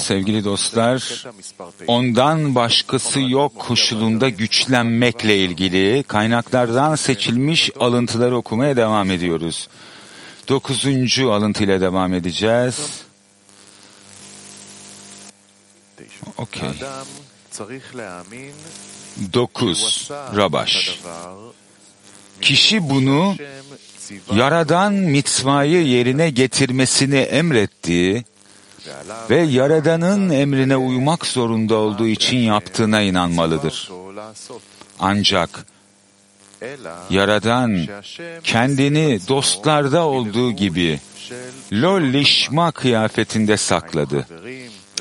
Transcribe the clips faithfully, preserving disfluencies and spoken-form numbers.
Sevgili dostlar, ondan başkası yok koşulunda güçlenmekle ilgili kaynaklardan seçilmiş alıntıları okumaya devam ediyoruz. Dokuzuncu alıntıyla devam edeceğiz. Okay. Dokuz. Rabash. Kişi bunu Yaradan mitzvayı yerine getirmesini emrettiği ve Yaradan'ın emrine uymak zorunda olduğu için yaptığına inanmalıdır. Ancak Yaradan kendini dostlarda olduğu gibi lo lishma kıyafetinde sakladı.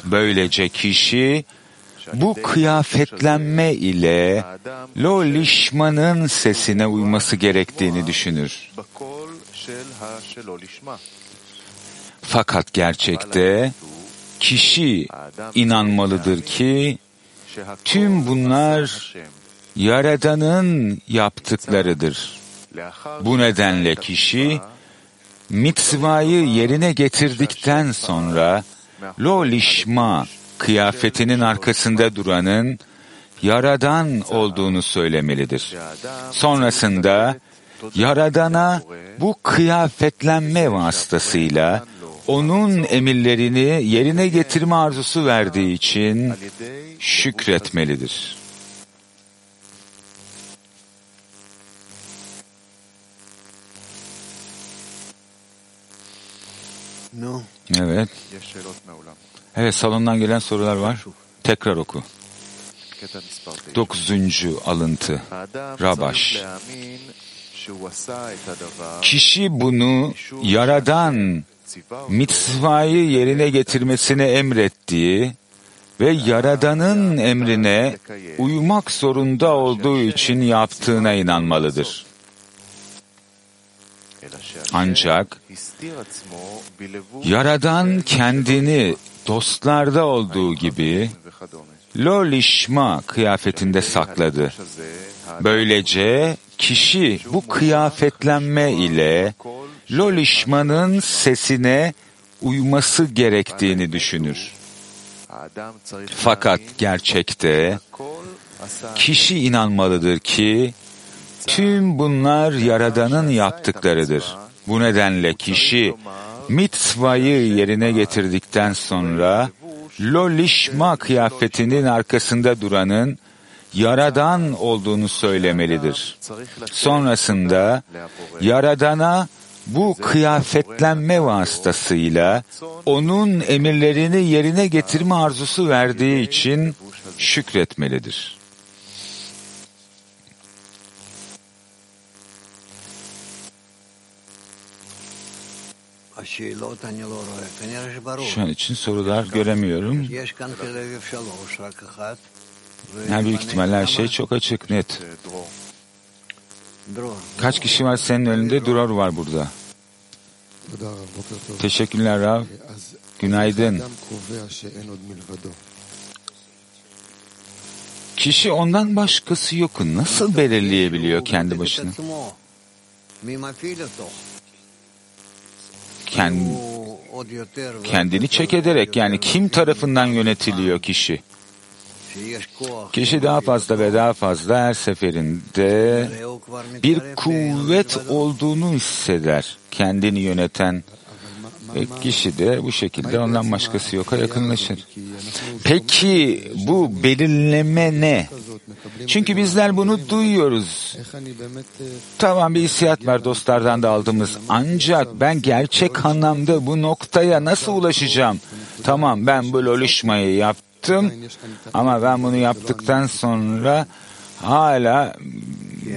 Böylece kişi bu kıyafetlenme ile lo lishma'nın sesine uyması gerektiğini düşünür. Fakat gerçekte kişi inanmalıdır ki tüm bunlar Yaradan'ın yaptıklarıdır. Bu nedenle kişi mitzvayı yerine getirdikten sonra lo lishma kıyafetinin arkasında duranın Yaradan olduğunu söylemelidir. Sonrasında Yaradan'a bu kıyafetlenme vasıtasıyla onun emirlerini yerine getirme arzusu verdiği için şükretmelidir. Evet. Evet, salondan gelen sorular var. Tekrar oku. Dokuzuncu alıntı. Rabash. Kişi bunu Yaradan mitzvayı yerine getirmesini emrettiği ve Yaradan'ın emrine uymak zorunda olduğu için yaptığına inanmalıdır. Ancak Yaradan kendini dostlarda olduğu gibi lo lishma kıyafetinde sakladı. Böylece kişi bu kıyafetlenme ile lo lishma'nın sesine uyması gerektiğini düşünür. Fakat gerçekte kişi inanmalıdır ki tüm bunlar Yaradan'ın yaptıklarıdır. Bu nedenle kişi mitzvayı yerine getirdikten sonra lo lishma kıyafetinin arkasında duranın Yaradan olduğunu söylemelidir. Sonrasında Yaradan'a bu kıyafetlenme vasıtasıyla onun emirlerini yerine getirme arzusu verdiği için şükretmelidir. Şu an için sorular göremiyorum. Yani büyük ihtimalle her şey çok açık, net. Kaç kişi var senin önünde? Durur var burada. Teşekkürler Rav. Günaydın. Kişi ondan başkası yok. Nasıl belirleyebiliyor kendi başına? Kendini çek ederek, yani kim tarafından yönetiliyor kişi? Kişi daha fazla ve daha fazla her seferinde bir kuvvet olduğunu hisseder, kendini yöneten ve kişi de bu şekilde ondan başkası yoka yakınlaşır. Peki bu belirleme ne? Çünkü bizler bunu duyuyoruz. Tamam, bir hissiyat var dostlardan da aldığımız. Ancak ben gerçek anlamda bu noktaya nasıl ulaşacağım? Tamam, ben bu lo lishma'yı yaptım ama ben bunu yaptıktan sonra hala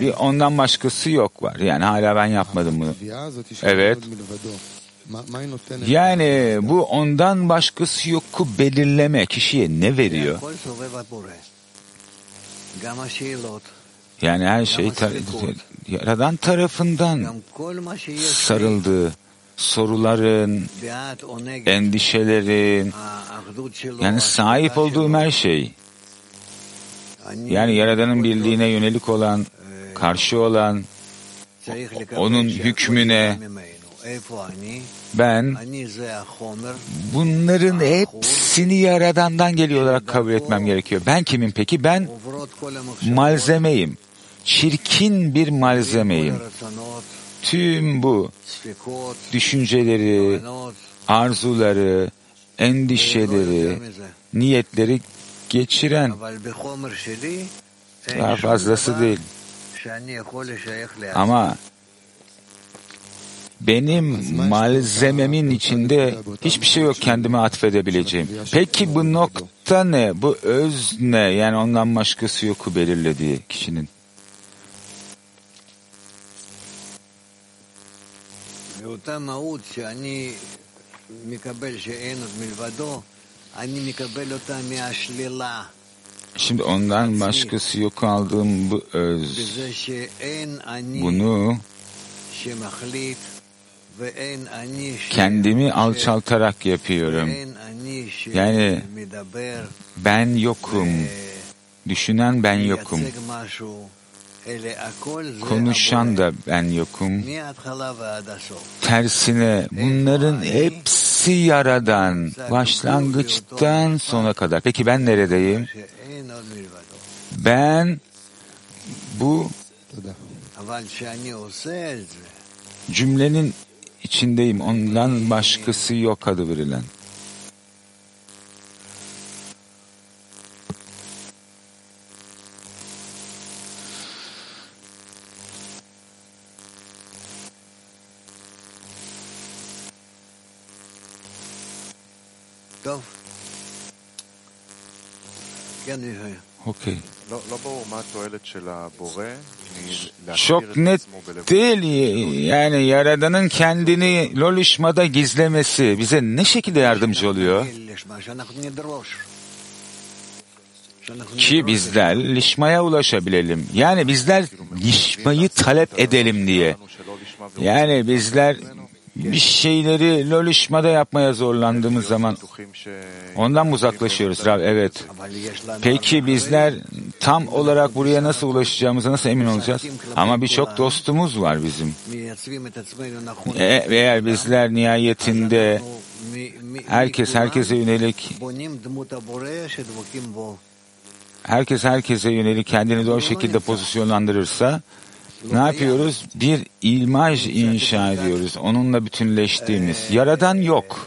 bir ondan başkası yok var. Yani hala ben yapmadım bunu. Evet. Yani bu ondan başkası yoku belirleme kişiye ne veriyor? Yani her şey tar- Yaradan tarafından sarıldığı soruların, endişelerin, yani sahip olduğum her şey, yani Yaradan'ın bildiğine yönelik olan, karşı olan, onun hükmüne, ben bunların hepsini Yaradan'dan geliyor olarak kabul etmem gerekiyor. Ben kimim peki? Ben malzemeyim. Çirkin bir malzemeyim. Tüm bu düşünceleri, arzuları, endişeleri, niyetleri geçiren daha fazlası değil. Ama benim malzememin içinde hiçbir şey yok kendime atfedebileceğim. Peki bu nokta ne? Bu öz ne? Yani ondan başkası yoku belirlediği kişinin. Şimdi ondan başkası yok aldığım bu öz, bunu kendimi alçaltarak yapıyorum. Yani ben yokum, düşünen ben yokum, konuşan da ben yokum. Tersine bunların hepsi Yaradan, başlangıçtan sona kadar. Peki ben neredeyim? Ben bu cümlenin içindeyim. Ondan başkası yok adı verilen. Okay. Çok net değil yani Yaradan'ın kendini lo lishma'da gizlemesi bize ne şekilde yardımcı oluyor? Ki bizler lishma'ya ulaşabilelim. Yani bizler lishma'yı talep edelim diye. Yani bizler bir şeyleri lo lishma'da yapmaya zorlandığımız zaman ondan uzaklaşıyoruz. Evet. Peki bizler tam olarak buraya nasıl ulaşacağımıza nasıl emin olacağız? Ama birçok dostumuz var bizim. E, eğer bizler nihayetinde herkes herkese yönelik herkes herkese yönelik kendini doğru şekilde pozisyonlandırırsa ne yapıyoruz? Bir imaj inşa ediyoruz. Onunla bütünleştiğimiz. Yaradan yok.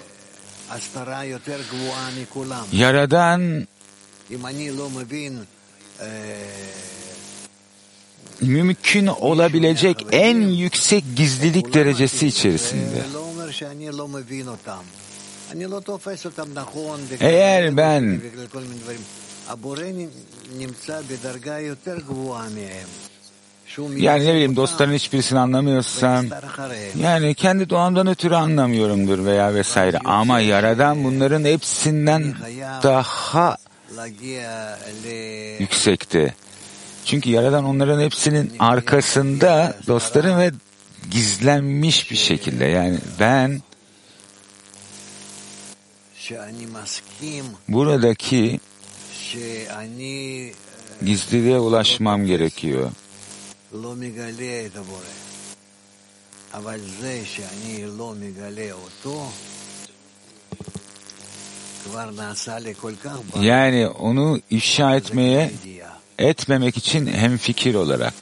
Yaradan mümkün olabilecek en yüksek gizlilik derecesi içerisinde. Eğer ben yani ne bileyim dostların hiçbirisini anlamıyorsam yani kendi doğamdan ötürü anlamıyorumdur veya vesaire ama Yaradan bunların hepsinden daha yüksekti. Çünkü Yaradan onların hepsinin arkasında dostların ve gizlenmiş bir şekilde yani ben buradaki gizliliğe ulaşmam gerekiyor. Yani onu ifşa etmeye etmemek için hemfikir olarak.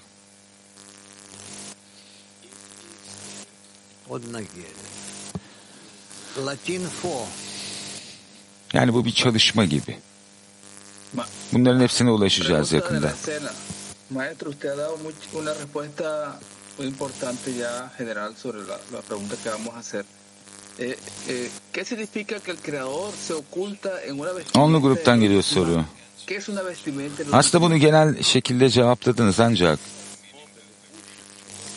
Yani bu bir çalışma gibi. Bunların hepsine ulaşacağız yakında. Maestro, usted ha dado much, una respuesta muy importante ya general sobre la, la pregunta que vamos a hacer. Eh, eh, ¿Qué significa que el creador se oculta en una vestimenta? Onlu gruptan geliyor soru. Aslında bunu genel şekilde cevapladınız ancak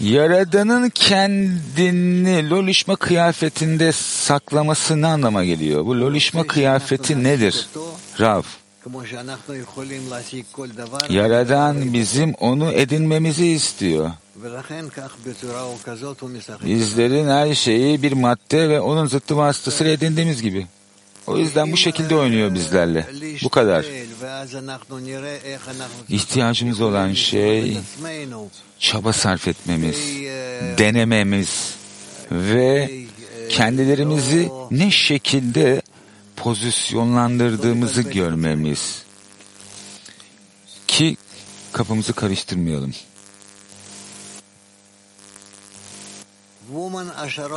Yaradan'ın kendini lo lishma kıyafetinde saklaması ne anlama geliyor? Bu lo lishma kıyafeti nedir? Rav. Yaradan bizim onu edinmemizi istiyor. Bizlerin her şeyi bir madde ve onun zıttı vasıtasıyla edindiğimiz gibi. O yüzden bu şekilde oynuyor bizlerle. Bu kadar. İhtiyacımız olan şey çaba sarf etmemiz, denememiz ve kendilerimizi ne şekilde pozisyonlandırdığımızı görmemiz ki kafamızı karıştırmayalım.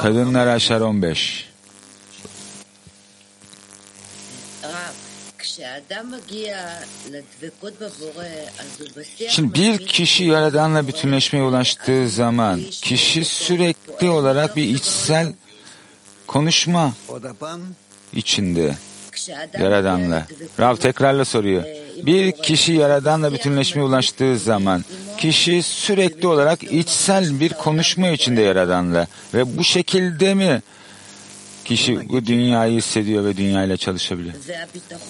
Kadınlar aşar on beş. Şimdi bir kişi Yaradan'la bütünleşmeye ulaştığı zaman kişi sürekli olarak bir içsel konuşma içinde Yaradan'la. Rab tekrarla soruyor. Bir kişi Yaradan'la bütünleşmeye ulaştığı zaman kişi sürekli olarak içsel bir konuşma içinde Yaradan'la ve bu şekilde mi kişi bu dünyayı hissediyor ve dünyayla çalışabiliyor?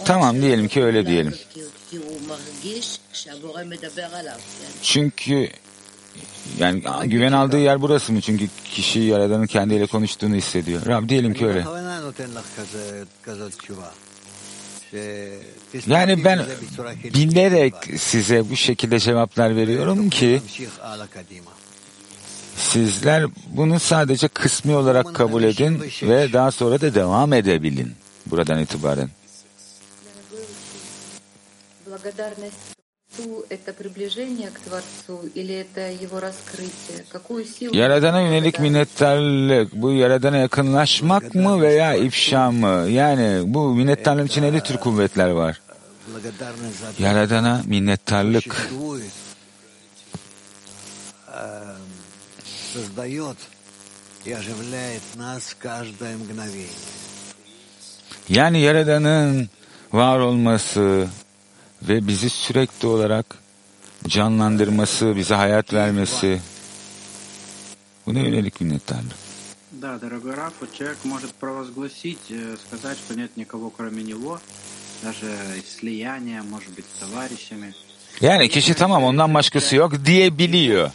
Tamam, diyelim ki öyle diyelim. Çünkü yani güven aldığı yer burası mı? Çünkü kişi Yaradan'ın kendiyle konuştuğunu hissediyor. Rab diyelim ki öyle. Yani ben bilerek size bu şekilde cevaplar veriyorum ki sizler bunu sadece kısmi olarak kabul edin ve daha sonra da devam edebilin buradan itibaren. Yaradana yönelik minnettarlık, bu Yaradana yakınlaşmak mı veya ifşa mı? Yani bu minnettarlığın içinde ne tür kuvvetler var? Yaradana minnettarlık yani Yaradan'ın var olması ve bizi sürekli olarak canlandırması, bize hayat vermesi. Buna yönelik minnettarlık. Да, дорогой Рафа, человек может провозгласить, сказать, что нет никого кроме него, даже слияние, может быть, с товарищами. Yani kişi tamam ondan başkası yok diyebiliyor.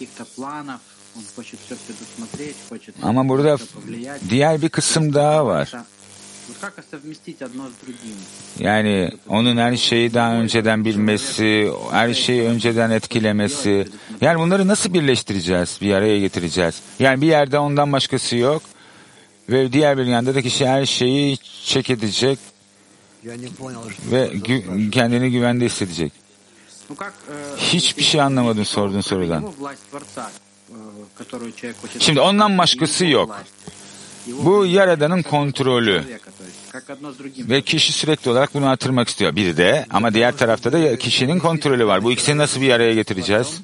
Ama burada diğer bir kısım daha var. Yani onun her şeyi daha önceden bilmesi, her şeyi önceden etkilemesi. Yani bunları nasıl birleştireceğiz, bir araya getireceğiz? Yani bir yerde ondan başkası yok ve diğer bir yanda da kişi her şeyi çek edecek ve gü- kendini güvende hissedecek. Hiçbir şey anlamadım sorduğun sorudan. Şimdi ondan başkası yok. Bu Yaradan'ın kontrolü. Ve kişi sürekli olarak bunu artırmak istiyor. Bir de ama diğer tarafta da kişinin kontrolü var. Bu ikisini nasıl bir araya getireceğiz?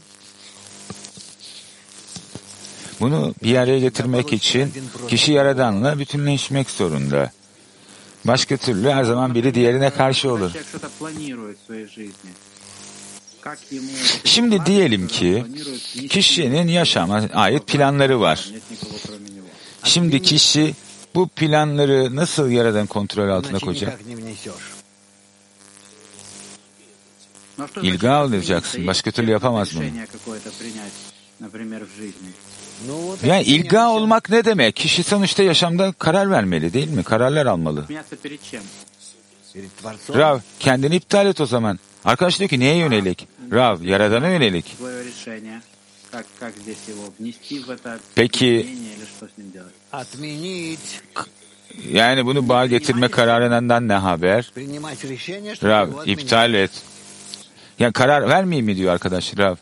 Bunu bir araya getirmek için kişi Yaradan'la bütünleşmek zorunda. Başka türlü her zaman biri diğerine karşı olur. Şimdi diyelim ki kişinin yaşama ait planları var. Şimdi kişi bu planları nasıl Yaradan kontrol altına koyacak? İlga alacaksın. Başka türlü yapamaz bunu. Yani ilga olmak ne demek? Kişi sonuçta yaşamda karar vermeli değil mi? Kararlar almalı. Rav, kendini iptal et o zaman. Arkadaş diyor ki neye yönelik? Rav, Yaradan'a yönelik. Peki, yani bunu bağ getirme kararından ne haber? Rav, iptal et. Yani karar vermeyeyim mi diyor arkadaş Rav.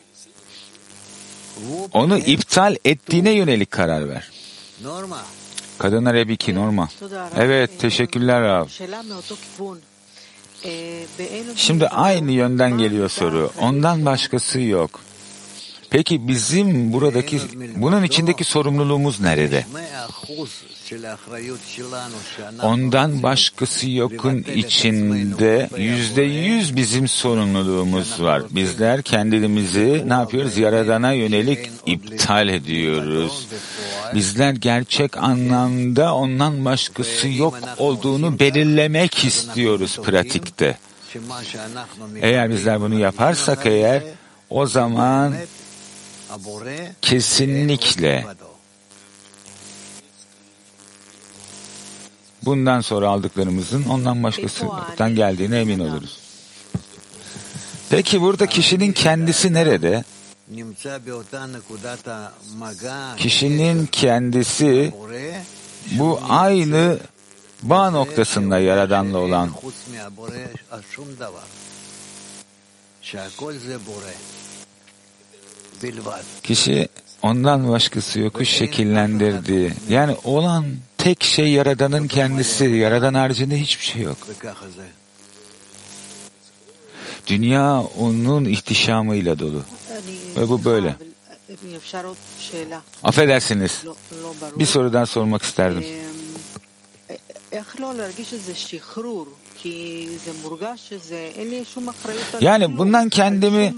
Onu iptal ettiğine yönelik karar ver. Kadınlar hep iki, normal. Evet, teşekkürler Rav. Şimdi aynı yönden geliyor soru. Ondan başkası yok. Peki bizim buradaki, bunun içindeki sorumluluğumuz nerede? Ondan başkası yokun içinde yüzde yüz bizim sorumluluğumuz var. Bizler kendimizi ne yapıyoruz? Yaradan'a yönelik iptal ediyoruz. Bizler gerçek anlamda ondan başkası yok olduğunu belirlemek istiyoruz pratikte. Eğer bizler bunu yaparsak eğer, o zaman kesinlikle bundan sonra aldıklarımızın ondan başkasından geldiğine emin oluruz. Peki burada kişinin kendisi nerede? Kişinin kendisi bu aynı bağ noktasında Yaradan'la olan. Kişi ondan başkası yokuş şekillendirdiği, yani olan tek şey Yaradan'ın kendisi. Yaradan haricinde hiçbir şey yok. Dünya onun ihtişamıyla dolu. Ve bu böyle. Affedersiniz. Bir sorudan sormak isterdim. Yani bundan kendimi,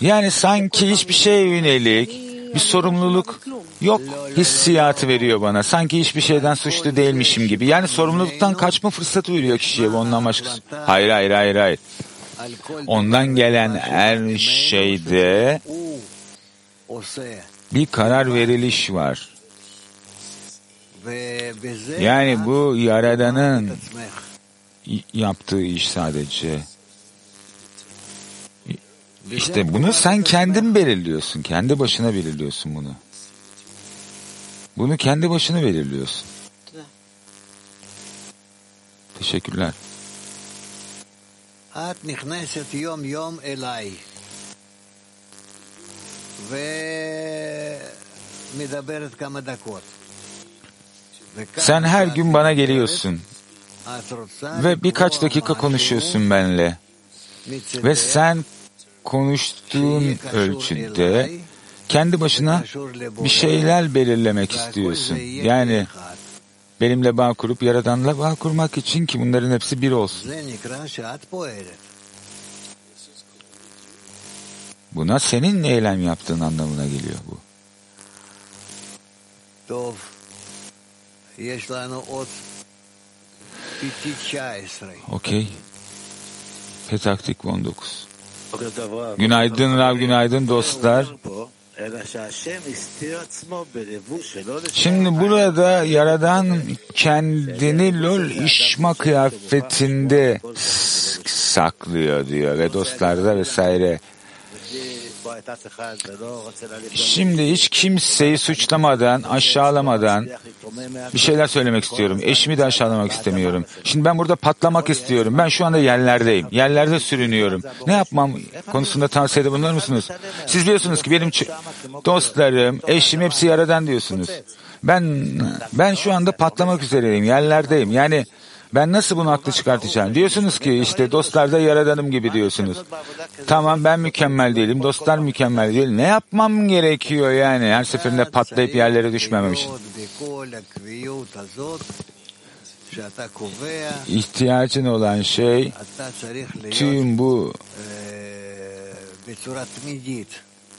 yani sanki hiçbir şeye yönelik bir sorumluluk yok hissiyatı veriyor bana. Sanki hiçbir şeyden suçlu değilmişim gibi. Yani sorumluluktan kaçma fırsatı veriyor kişiye ve ondan başkası. Hayır, hayır, hayır, hayır. Ondan gelen her şeyde bir karar veriliş var. Yani bu Yaradan'ın yaptığı iş sadece. İşte bunu sen kendin belirliyorsun. Kendi başına belirliyorsun bunu. Bunu kendi başına belirliyorsun. Teşekkürler. את נכנסת יום יום אליי ומדברת כמה דקות. Sen her gün bana geliyorsun ve birkaç dakika konuşuyorsun benimle. Ve sen konuştuğun ölçüde kendi başına bir şeyler belirlemek istiyorsun. Yani benimle bağ kurup Yaradan'la bağ kurmak için ki bunların hepsi bir olsun. Buna senin eylem yaptığın anlamına geliyor bu. Okey. Petaktik on dokuz. Günaydın Rav, günaydın dostlar. Şimdi burada Yaradan kendini lo lishma kıyafetinde saklıyor diyor ve dostlarda vesaire. Şimdi hiç kimseyi suçlamadan, aşağılamadan bir şeyler söylemek istiyorum. Eşimi de aşağılamak istemiyorum. Şimdi ben burada patlamak istiyorum. Ben şu anda yerlerdeyim. Yerlerde sürünüyorum. Ne yapmam konusunda tavsiyede bulunur musunuz? Siz diyorsunuz ki benim ç- dostlarım, eşim hepsi Yaradan diyorsunuz. Ben ben şu anda patlamak üzereyim. Yerlerdeyim. Yani ben nasıl bunu aklı çıkartacağım? Diyorsunuz ki işte dostlar da Yaradan'ım gibi diyorsunuz. Tamam, ben mükemmel değilim. Dostlar mükemmel değil. Ne yapmam gerekiyor yani? Her seferinde patlayıp yerlere düşmemem için. İhtiyacın olan şey tüm bu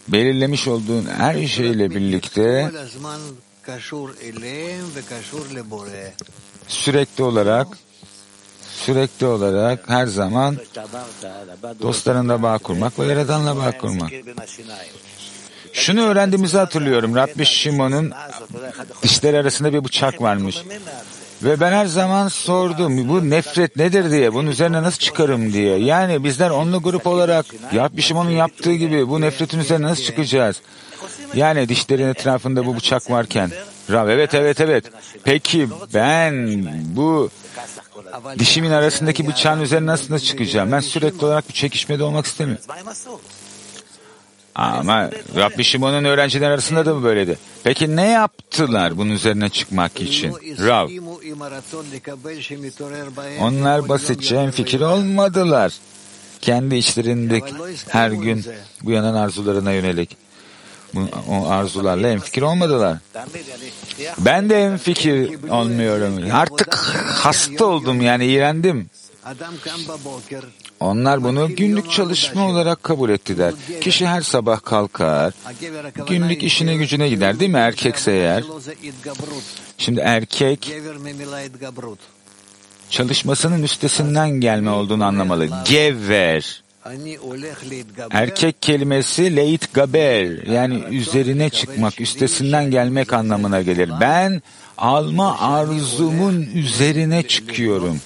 belirlemiş olduğun her şeyle birlikte Sürekli olarak, sürekli olarak her zaman dostlarınla bağ kurmak ve Yaradan'la bağ kurmak. Şunu öğrendiğimizi hatırlıyorum. Rabbi Şimon'un dişleri arasında bir bıçak varmış. Ve ben her zaman sordum, bu nefret nedir diye, bunun üzerine nasıl çıkarım diye. Yani bizler onlu grup olarak Rabbi Şimon'un yaptığı gibi bu nefretin üzerine nasıl çıkacağız? Yani dişlerin etrafında bu bıçak varken. Rab, evet evet evet. Peki ben bu dişimin arasındaki bıçağın üzerine nasıl çıkacağım? Ben sürekli olarak bir çekişmede olmak istemiyorum. Ama Rabbi Şimon'un öğrenciler arasında da mı böyleydi? Peki ne yaptılar bunun üzerine çıkmak için? Rab, onlar basitçe hemfikir olmadılar. Kendi içlerindeki her gün uyanan arzularına yönelik. Bu, o arzularla hemfikir olmadılar. Ben de hemfikir olmuyorum. Artık hasta oldum, yani iğrendim. Onlar bunu günlük çalışma olarak kabul ettiler. Kişi her sabah kalkar, günlük işine gücüne gider, değil mi? Erkekse eğer. Şimdi erkek çalışmasının üstesinden gelme olduğunu anlamalı. Gever. Erkek kelimesi leit gaber, yani üzerine çıkmak, üstesinden gelmek anlamına gelir. Ben alma arzumun üzerine çıkıyorum.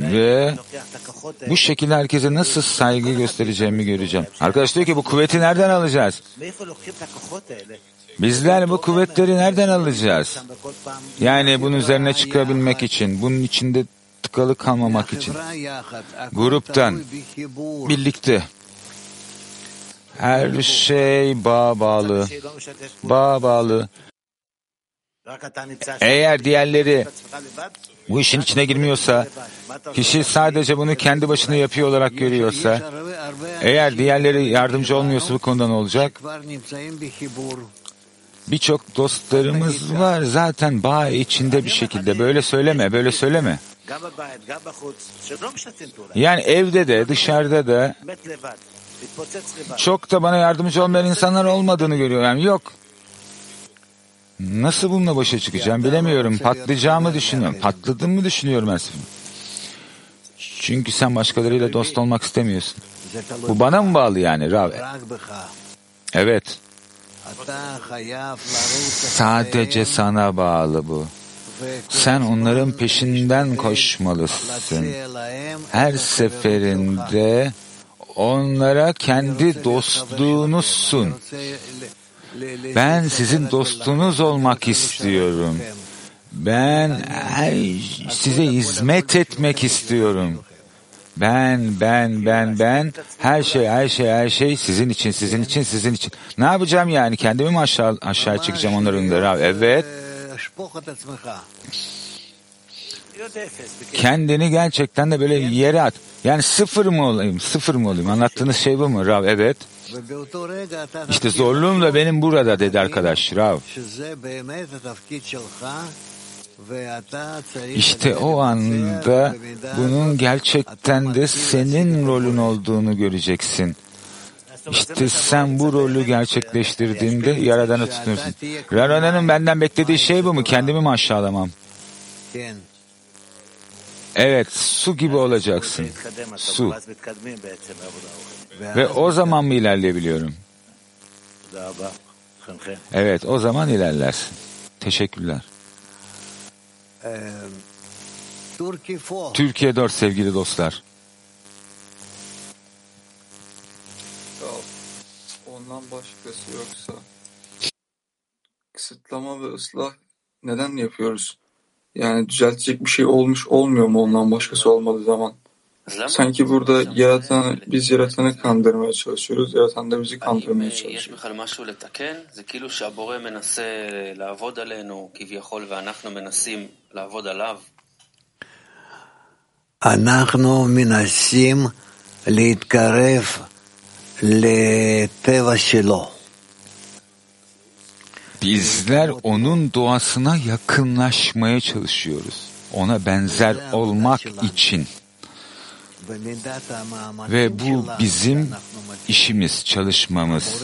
ve bu şekilde herkese nasıl saygı göstereceğimi göreceğim. Arkadaş diyor ki bu kuvveti nereden alacağız? Bizler bu kuvvetleri nereden alacağız? Yani bunun üzerine çıkabilmek için, bunun içinde tıkalı kalmamak için. Gruptan, birlikte. Her şey bağ bağlı. Bağ bağlı. Eğer diğerleri bu işin içine girmiyorsa, kişi sadece bunu kendi başına yapıyor olarak görüyorsa, eğer diğerleri yardımcı olmuyorsa bu konuda ne olacak? Birçok dostlarımız var zaten bağ içinde bir şekilde. Böyle söyleme, böyle söyleme. Yani evde de, dışarıda da çok da bana yardımcı olmayan insanlar olmadığını görüyorum. Yani yok. Nasıl bununla başa çıkacağım bilemiyorum. Patlayacağımı düşünüyorum. Patladığım mı düşünüyorum aslında. Çünkü sen başkalarıyla dost olmak istemiyorsun. Bu bana mı bağlı yani? Evet. Sadece sana bağlı bu. Sen onların peşinden koşmalısın. Her seferinde onlara kendi dostluğunu sun. Ben sizin dostunuz olmak istiyorum. Ben size hizmet etmek istiyorum. Ben, ben, ben, ben, her şey, her şey, her şey sizin için, sizin için, sizin için. Ne yapacağım yani? Kendimi mi aşağı, aşağı çıkacağım onların önünde? Abi? Evet. Kendini gerçekten de böyle yere at. Yani sıfır mı olayım, sıfır mı olayım? Anlattığınız şey bu mu? Rav, evet. İşte zorluğum da benim burada dedi arkadaş Rav. İşte o anda bunun gerçekten de senin rolün olduğunu göreceksin. İşte sen bu rolü gerçekleştirdiğinde Yaradan'ı tutunursun. Yaradan'ın benden beklediği şey bu mu? Kendimi mi aşağılamam? Evet, su gibi olacaksın. Su. Ve o zaman mı ilerleyebiliyorum? Evet, o zaman ilerlersin. Teşekkürler. Türkiye dört sevgili dostlar. Ondan başkası yoksa kısıtlama ve ıslah neden yapıyoruz? Yani düzeltecek bir şey olmuş olmuyor mu ondan başkası olmadığı zaman? Sanki burada yaratan, biz yaratanı kandırmaya çalışıyoruz, yaratan da bizi kandırmaya çalışıyor. אנחנו מנסים להתקרב לטבע שלו. Bizler onun doğasına yakınlaşmaya çalışıyoruz. Ona benzer olmak için. Ve bu bizim işimiz, çalışmamız.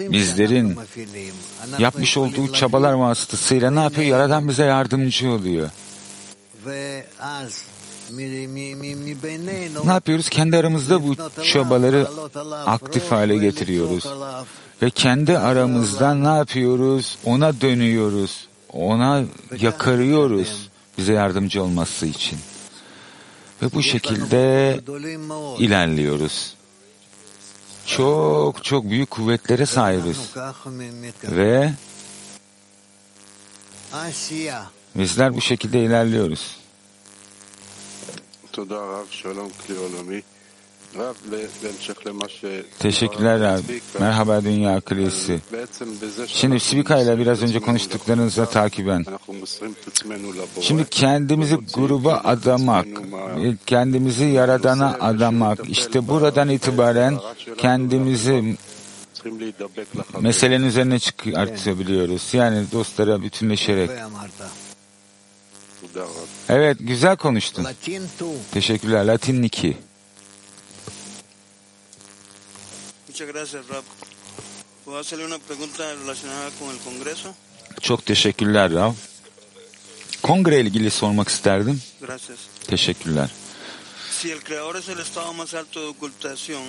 Bizlerin yapmış olduğu çabalar vasıtasıyla ne yapıyor? Yaradan bize yardımcı oluyor. Ne yapıyoruz? Kendi aramızda bu çabaları aktif hale getiriyoruz. Ve kendi aramızdan ne yapıyoruz? Ona dönüyoruz. Ona yakarıyoruz. Bize yardımcı olması için. Ve bu şekilde ilerliyoruz. Çok çok büyük kuvvetlere sahibiz. Ve bizler bu şekilde ilerliyoruz. Teşekkürler abi. Merhaba Dünya Kulesi. Şimdi Sibika ile biraz önce konuştuklarınızla takiben. Şimdi kendimizi gruba adamak, kendimizi Yaradan'a adamak. İşte buradan itibaren kendimizi meselenin üzerine çıkartabiliyoruz. Yani dostlara bütünleşerek. Evet, güzel konuştun. Teşekkürler. Latin iki. Çok teşekkürler Rav. Kongre ile ilgili sormak isterdim. Gracias. Teşekkürler. Si el creador es el estado más alto de ocultación,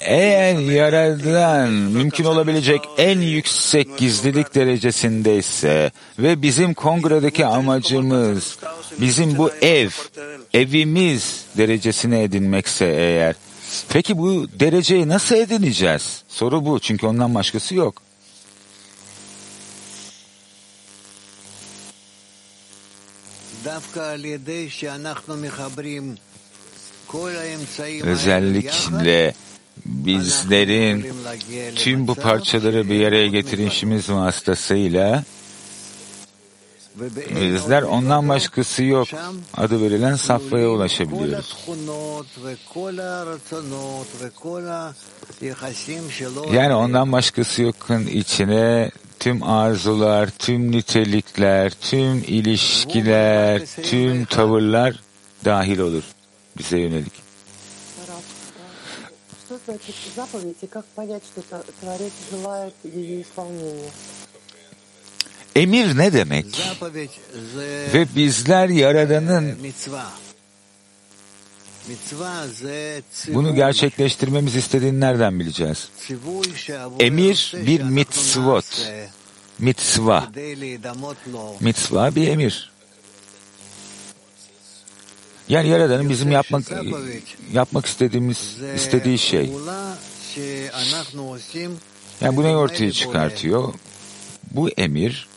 eğer Yaradan mümkün olabilecek en yüksek gizlilik derecesindeyse ve bizim kongredeki amacımız bizim bu ev, evimiz derecesine edinmekse eğer, peki bu dereceyi nasıl edineceğiz? Soru bu, çünkü ondan başkası yok. Özellikle bizlerin tüm bu parçaları bir araya getirilişimiz vasıtasıyla bizler ondan başkası yok adı verilen safhaya ulaşabiliyoruz. Yani ondan başkası yokun içine tüm arzular, tüm nitelikler, tüm ilişkiler, tüm tavırlar dahil olur bize yönelik. Emir ne demek? Ve bizler Yaradan'ın bunu gerçekleştirmemiz istediğini nereden bileceğiz? Emir bir mitzvot. Mitzvah. Mitzvah bir emir. Yani Yaradan'ın bizim yapmak yapmak istediğimiz istediği şey. Yani bunu ortaya çıkartıyor. Bu emir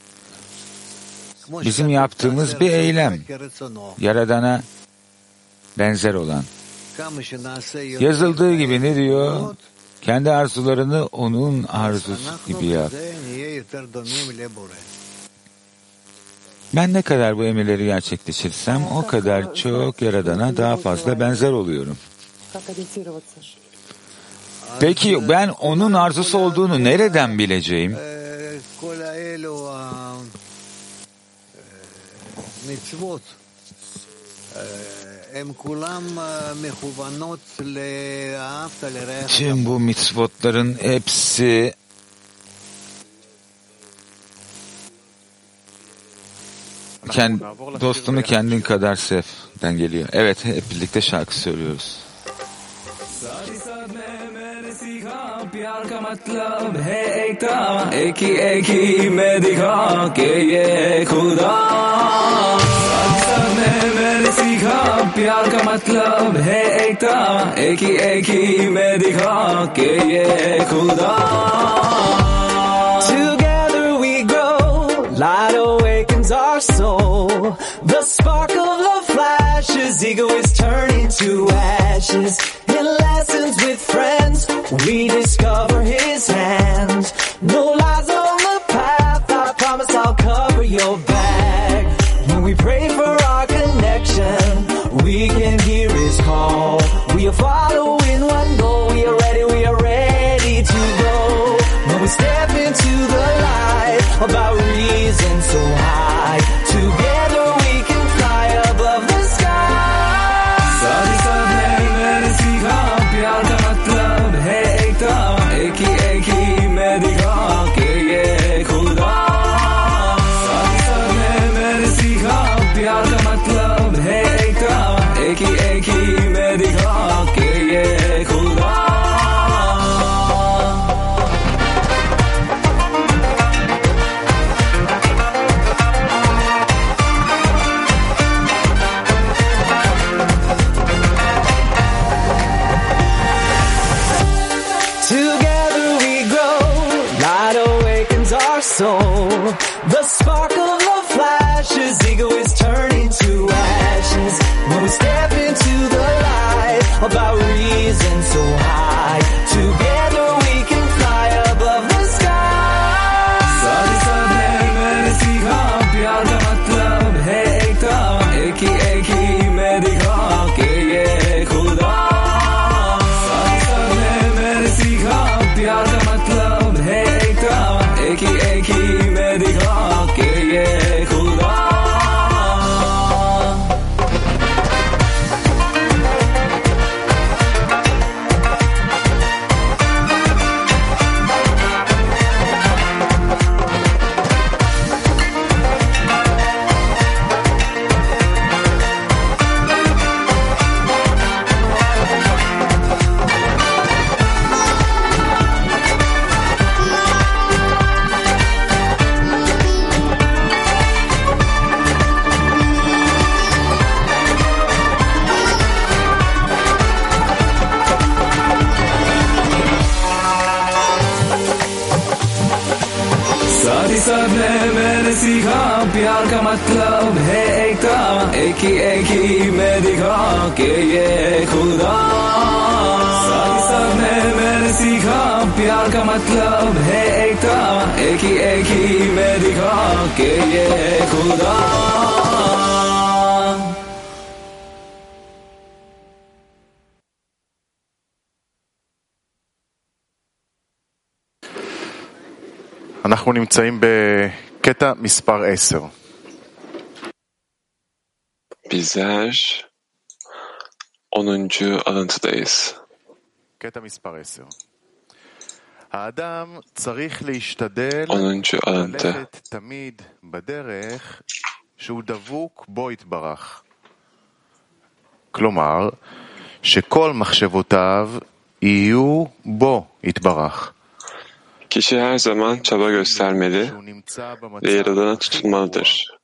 bizim yaptığımız bir eylem. Yaradan'a benzer olan. Yazıldığı gibi ne diyor? Kendi arzularını onun arzusu gibi yap. Ben ne kadar bu emirleri gerçekleştirsem o kadar çok Yaradan'a daha fazla benzer oluyorum. Peki ben onun arzusu olduğunu nereden bileceğim? Tüm bu mitzvotların hepsi Kend, dostunu kendin kadar sevden geliyor. Evet, hep birlikte şarkı söylüyoruz. प्यार का मतलब है एकता एक ही एक ही मैं दिखा के ये खुदा Together we go light awakens our soul the spark of love flashes ego is turning to ashes in lessons with friends we discover his hand no lies on the path I promise I'll cover your back when we pray for our connection We can hear his call. We are following one goal. We are ready, we are ready to go. When we step into the light about reason so high. Together we can fly above the sky. Saadi saad hai maine seekha pyar ka matlab hai ekta ek hi ek hi main dikha ke ye khuda. Saadi saad hai maine seekha pyar ka matlab hai Eki eki main dikha ke ye khuda Together we grow light awakens our soul the spark of love flashes ego is turning to ashes Step into matlab hai ekta, eki eki mein dikha ke ye khuda. Sath sath mein maine sikha pyar ka matlab hai ekta, eki eki mein dikha ke ye khuda. אנחנו נמצאים בקטע מספר עשר. Bizler onuncu alıntıdayız. קטע מספר עשר. האדם צריך להשתדל ללכת תמיד בדרך שהוא דבוק בו יתברך. כלומר, שכל מחשבותיו יהיו בו יתברך. Kişi her zaman çaba göstermeli ve Yaradan'a tutulmalıdır.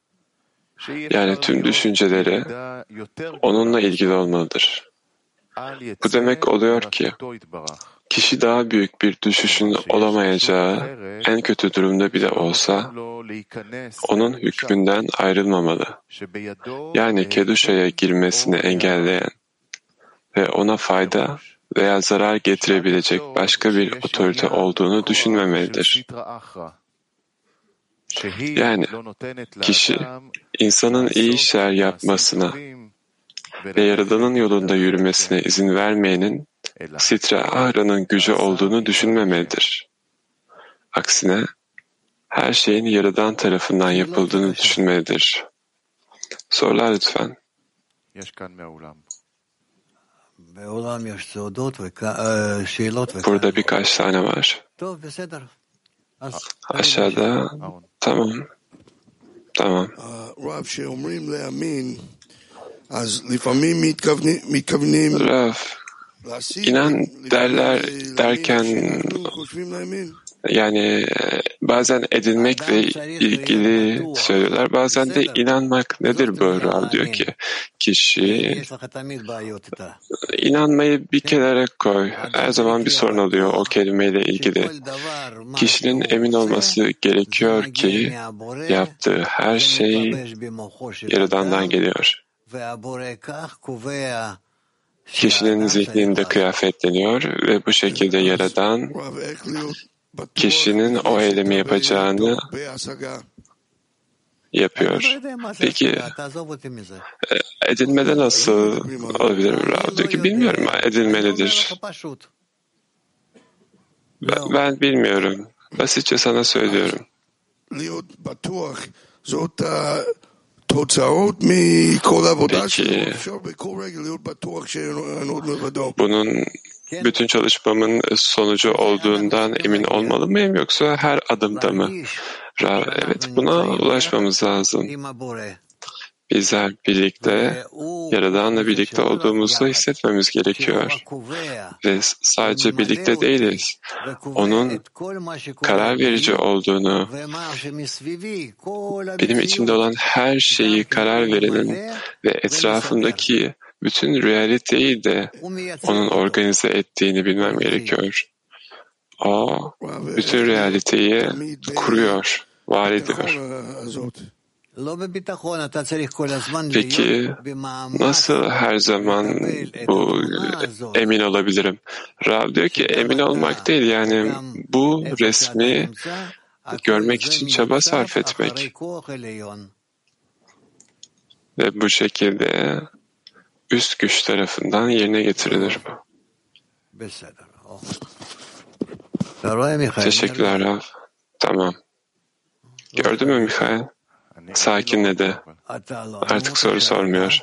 Yani tüm düşünceleri onunla ilgili olmalıdır. Bu demek oluyor ki kişi daha büyük bir düşüşün olamayacağı en kötü durumda bile olsa onun hükmünden ayrılmamalı. Yani keduşaya girmesini engelleyen ve ona fayda veya zarar getirebilecek başka bir otorite olduğunu düşünmemelidir. Yani kişi insanın iyi işler yapmasına ve Yaradan'ın yolunda yürümesine izin vermeyenin Sitra Ahra'nın gücü olduğunu düşünmemelidir. Aksine her şeyin Yaradan tarafından yapıldığını düşünmelidir. Sorular lütfen. Burada birkaç tane var. Aşağıda tamam. Tamam. Raf, inan derler derken yani bazen edinmekle ilgili söylüyorlar. Bazen de inanmak nedir bu Rav diyor ki kişi inanmayı bir kenara koy. Her zaman bir sorun oluyor o kelimeyle ilgili. Kişinin emin olması gerekiyor ki yaptığı her şey Yaradan'dan geliyor. Kişinin zihninde kıyafetleniyor ve bu şekilde Yaradan kişinin o eylemi yapacağını yapıyor. Peki edinmede nasıl olabilir? Rav diyor ki bilmiyorum, edinmelidir. Ben, ben bilmiyorum. Basitçe sana söylüyorum. Peki, bunun bütün çalışmamın sonucu olduğundan emin olmalı mıyım yoksa her adımda mı? Evet, buna ulaşmamız lazım. Bizler birlikte, Yaradan'la birlikte olduğumuzu hissetmemiz gerekiyor. Ve sadece birlikte değiliz. Onun karar verici olduğunu, benim içimde olan her şeyi karar verenin ve etrafımdaki bütün realiteyi de onun organize ettiğini bilmem gerekiyor. O bütün realiteyi kuruyor, var ediyor. Peki nasıl her zaman bu emin olabilirim? Rav diyor ki emin olmak değil, yani bu resmi görmek için çaba sarf etmek. Ve bu şekilde üst güç tarafından yerine getirilir bu. Teşekkürler Rav. Tamam. Gördün mü Mikhail? Sakinledi. Artık soru sormuyor.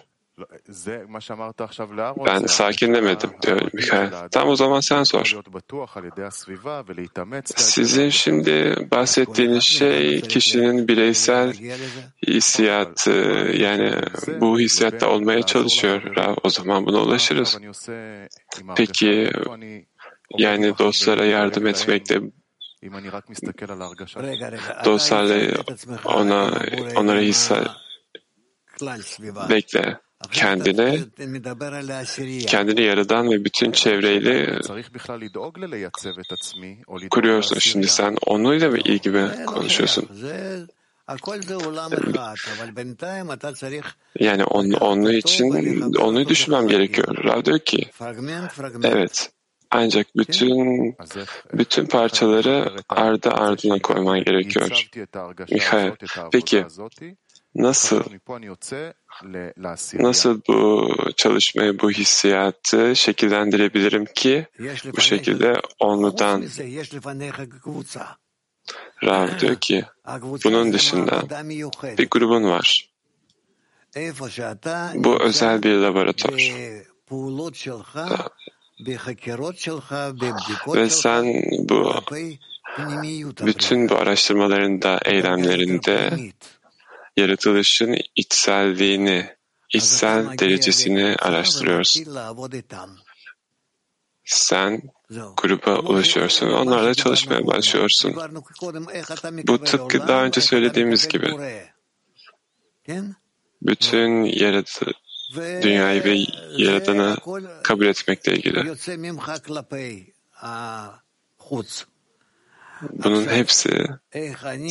Ben sakinlemedim diyor Mikhail. Tam o zaman sen sor. Sizin şimdi bahsettiğiniz şey kişinin bireysel hissiyatı, yani bu hissiyatta olmaya çalışıyor. O zaman buna ulaşırız. Peki yani dostlara yardım etmekte dostlarla ona onlara hisse bekle kendine kendini Yaradan ve bütün çevreyle kuruyorsun. Şimdi sen onunla mı ilgili konuşuyorsun? Yani on, onun için onu düşünmem gerekiyor. Rav diyor ki, evet, ancak bütün bütün parçaları ardı ardına koyman gerekiyor. Mikhail, peki nasıl nasıl bu çalışmayı, bu hissiyatı şekillendirebilirim ki bu şekilde onludan? Rav diyor ki, bunun dışında bir grubun var. Bu özel bir laboratuvar. Ve sen bu bütün bu araştırmalarında, eylemlerinde yaratılışın içselliğini, içsel derecesini araştırıyorsun. Sen gruba ulaşıyorsun, onlarla çalışmaya başlıyorsun. Bu tıpkı daha önce söylediğimiz gibi. Bütün yaratı, dünyayı ve Yaradan'ı kabul etmekle ilgili. Bunun hepsi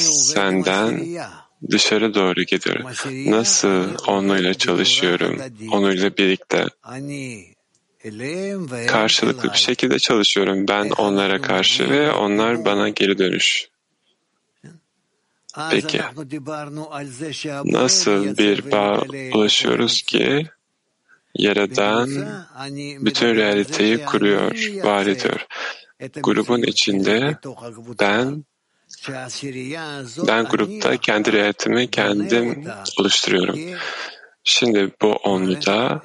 senden dışarı doğru gidiyor. Nasıl onunla çalışıyorum, onunla birlikte karşılıklı bir şekilde çalışıyorum. Ben onlara karşı ve onlar bana geri dönüş. Peki, nasıl bir bağ ulaşıyoruz ki Yaradan bütün realiteyi kuruyor, var ediyor. Grubun içinde ben, ben grupta kendi realitemi kendim oluşturuyorum. Şimdi bu onluda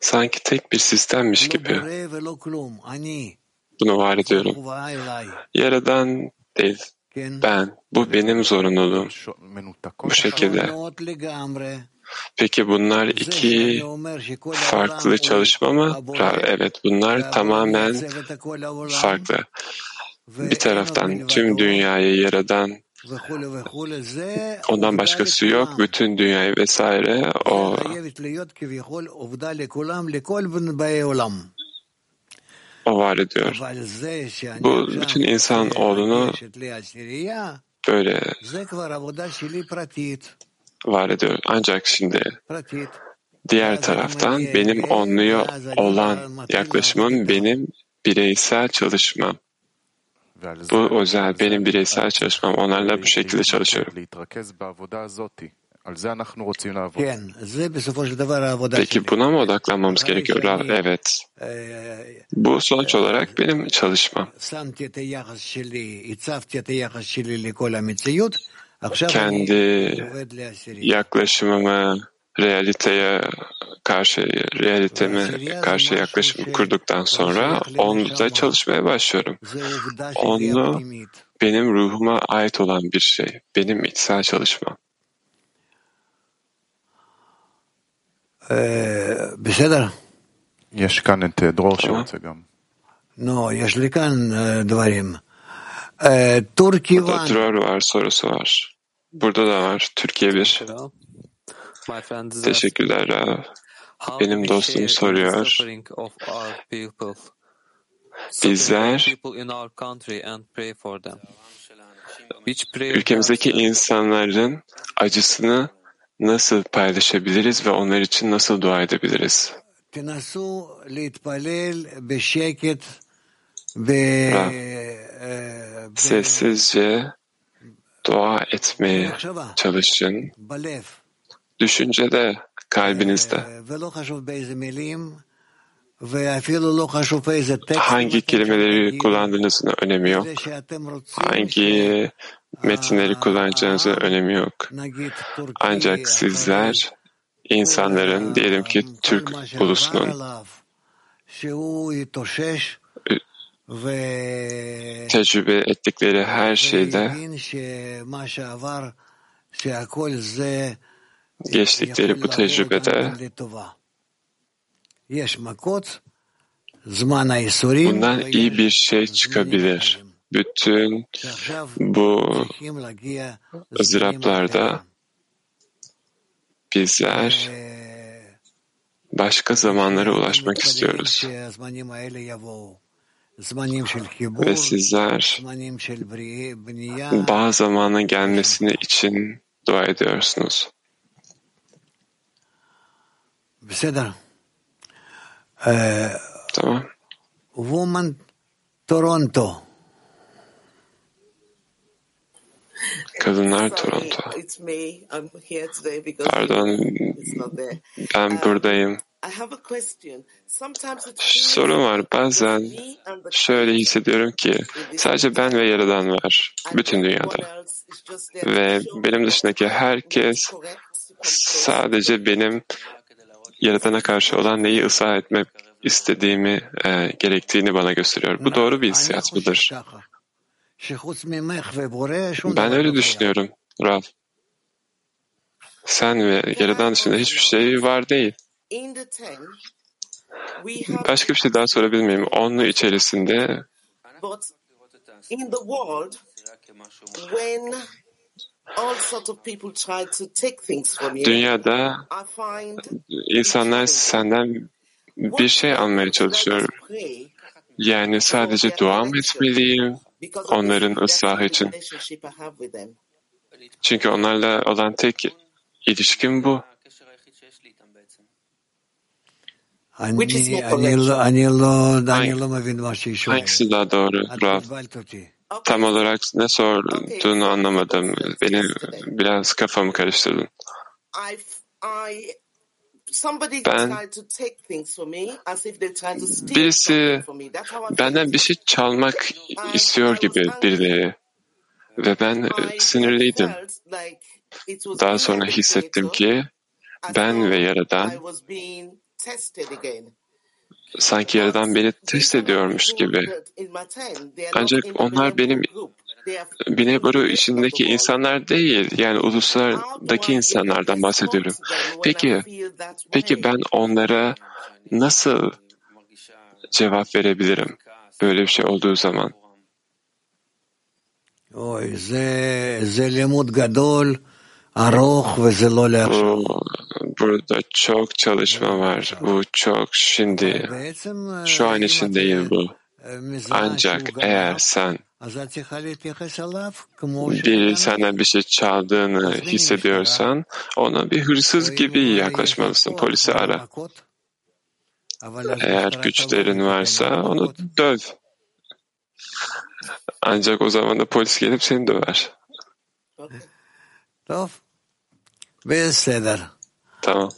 sanki tek bir sistemmiş gibi bunu var ediyorum. Yaradan değil, ben. Bu benim zorunluluğum. Bu şekilde. Peki bunlar iki farklı çalışma mı? Evet, bunlar tamamen farklı. Bir taraftan tüm dünyayı Yaradan, ondan başkası yok, bütün dünyayı vesaire, o o var ediyor. Bu bütün insan oğlunu böyle var ediyor. Ancak şimdi diğer taraftan benim onluya olan yaklaşımım benim bireysel çalışmam. Bu özel benim bireysel çalışmam. Onlarla bu şekilde çalışıyorum. Peki buna mı odaklanmamız gerekiyor? Evet. Bu sonuç olarak benim çalışmam. Kendi yaklaşımımı, realiteye karşı, realiteme karşı yaklaşımı kurduktan sonra onunla çalışmaya başlıyorum. Onu benim ruhuma ait olan bir şey, benim içsel çalışmam. בסדר? יש כאן את דרור שרוצה גם. לא, יש לי כאן דברים. Burada Dror var, sorusu var. Burada da var, Türkiye bir. Teşekkürler Rav. Benim dostum soruyor. Bizler ülkemizdeki insanların acısını nasıl paylaşabiliriz ve onlar için nasıl dua edebiliriz? Rav, sessizce dua etmeye çalışın. Düşüncede, kalbinizde. Hangi kelimeleri kullandığınızın önemi yok. Hangi metinleri kullanacağınızın önemi yok. Ancak sizler insanların, diyelim ki Türk ulusunun tecrübe ettikleri her şeyde, geçtikleri bu tecrübede bundan iyi bir şey çıkabilir. Bütün bu ızdıraplarda bizler başka zamanlara ulaşmak istiyoruz. Ve sizler bağ zamanına gelmesini için dua ediyorsunuz. Tamam. Woman Toronto. Kadınlar Toronto. Pardon, ben buradayım. Sorum var. Bazen şöyle hissediyorum ki sadece ben ve Yaradan var bütün dünyada. Ve benim dışındaki herkes sadece benim Yaradan'a karşı olan neyi ıslah etmek istediğimi e, gerektiğini bana gösteriyor. Bu doğru bir hissiyat mıdır? Ben öyle düşünüyorum Rav. Sen ve Yaradan dışında hiçbir şey var değil. Başka bir şey daha sorabilir miyim? Onun içerisinde dünyada insanlar senden bir şey almaya çalışıyor. Yani sadece dua mı etmeliyim onların ıslahı için? Çünkü onlarla olan tek ilişkim bu. Hangisi daha doğru? Tam olarak ne sorduğunu anlamadım. Beni biraz kafamı karıştırdın. Ben, birisi benden bir şey çalmak istiyor gibi birileri ve ben sinirliydim. Daha sonra hissettim ki ben ve Yaradan sanki Yaradan beni test ediyormuş gibi. Ancak onlar benim Binebaru içindeki insanlar değil, yani uluslardaki insanlardan bahsediyorum. Peki, peki ben onlara nasıl cevap verebilirim böyle bir şey olduğu zaman? Oy, ze ze lemut gadol, aroh ve ze lo lishma. Burada çok çalışma var. Bu çok şimdi, şu an için değil bu. Ancak eğer sen biri senden bir şey çaldığını hissediyorsan ona bir hırsız gibi yaklaşmalısın. Polisi ara. Eğer güçlerin varsa onu döv. Ancak o zaman da polis gelip seni döver. Tamam. Tamam.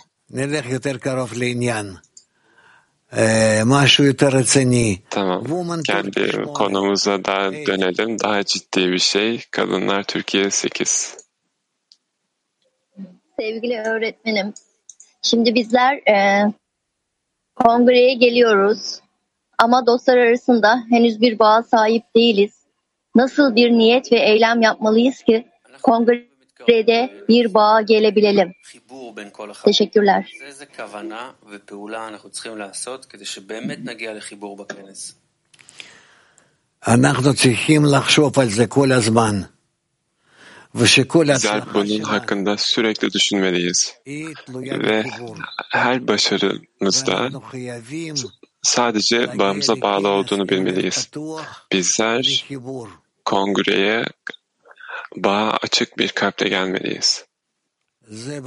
Kendi konumuza daha dönelim. Daha ciddi bir şey. Kadınlar Türkiye sekiz. Sevgili öğretmenim, şimdi bizler e, kongreye geliyoruz ama dostlar arasında henüz bir bağa sahip değiliz. Nasıl bir niyet ve eylem yapmalıyız ki kongrede bir bağa gelebilelim? Teşekkürler. Bizler bunun hakkında sürekli düşünmeliyiz. Ve her başarımızda sadece bağımıza bağlı olduğunu bilmeliyiz. Bizler kongreye bağa açık bir kalple gelmeliyiz. Ve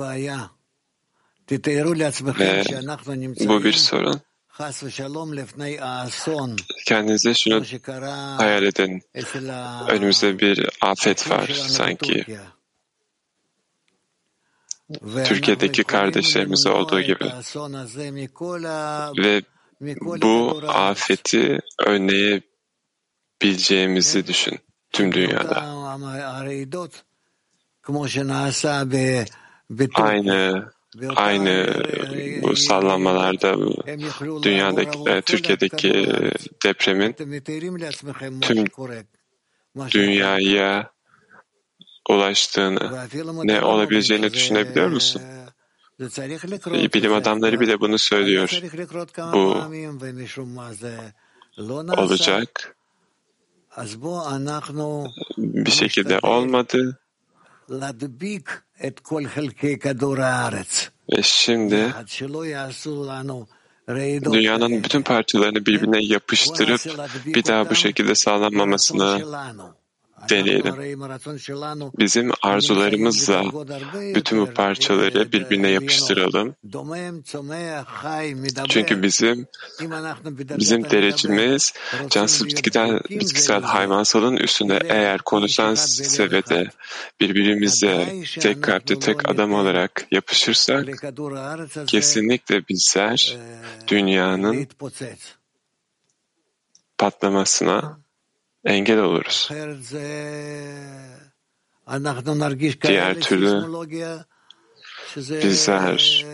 bu bir sorun. Kendinize şunu hayal edin. Önümüzde bir afet var sanki. Türkiye'deki kardeşlerimize olduğu gibi. Ve bu afeti önleyebileceğimizi düşün tüm dünyada. Aynı aynı bu sallanmalarda dünyadaki, Türkiye'deki depremin tüm dünyaya ulaştığını, ne olabileceğini düşünebiliyor musun? Bilim adamları bile bunu söylüyor. Bu olacak. Bir şekilde olmadı. Ve şimdi dünyanın bütün parçalarını birbirine yapıştırıp bir daha bu şekilde sağlanmamasını deneyelim. Bizim arzularımızla bütün bu parçaları birbirine yapıştıralım. Çünkü bizim bizim derecemiz cansız bitkiden, bitkisel hayvansalın üstünde. Eğer konuşan seviyede birbirimize tek kalpte tek adam olarak yapışırsak kesinlikle bizler dünyanın patlamasına engel oluruz. Diğer türlü bizler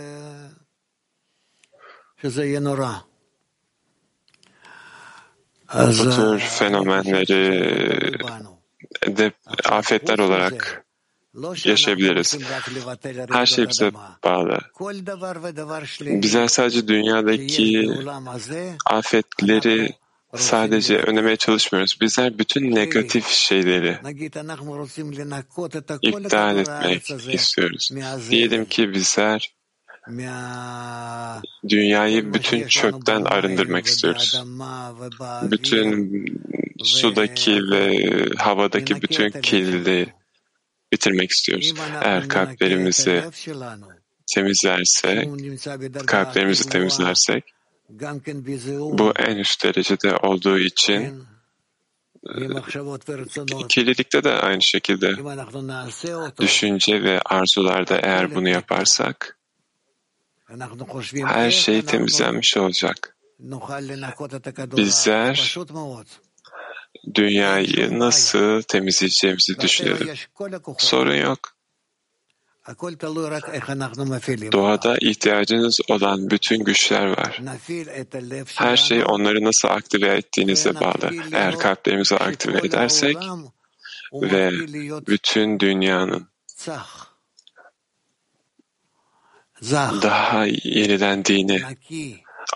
bu tür fenomenleri de afetler olarak yaşayabiliriz. Her şey bize bağlı. Bizler sadece dünyadaki afetleri sadece önlemeye çalışmıyoruz. Bizler bütün negatif şeyleri iptal etmek istiyoruz. Diyelim ki bizler dünyayı bütün çöpten arındırmak istiyoruz. Bütün sudaki ve havadaki bütün kirliliği bitirmek istiyoruz. Eğer kalplerimizi temizlersek, kalplerimizi temizlersek, bu en üst derecede olduğu için kirlilikte de aynı şekilde düşünce ve arzularda eğer bunu yaparsak her şey temizlenmiş olacak. Bizler dünyayı nasıl temizleyeceğimizi düşünelim. Sorun yok. Doğada ihtiyacınız olan bütün güçler var. Her şey onları nasıl aktive ettiğinize bağlı. Eğer kalplerimizi aktive edersek ve bütün dünyanın daha yenilendiğini,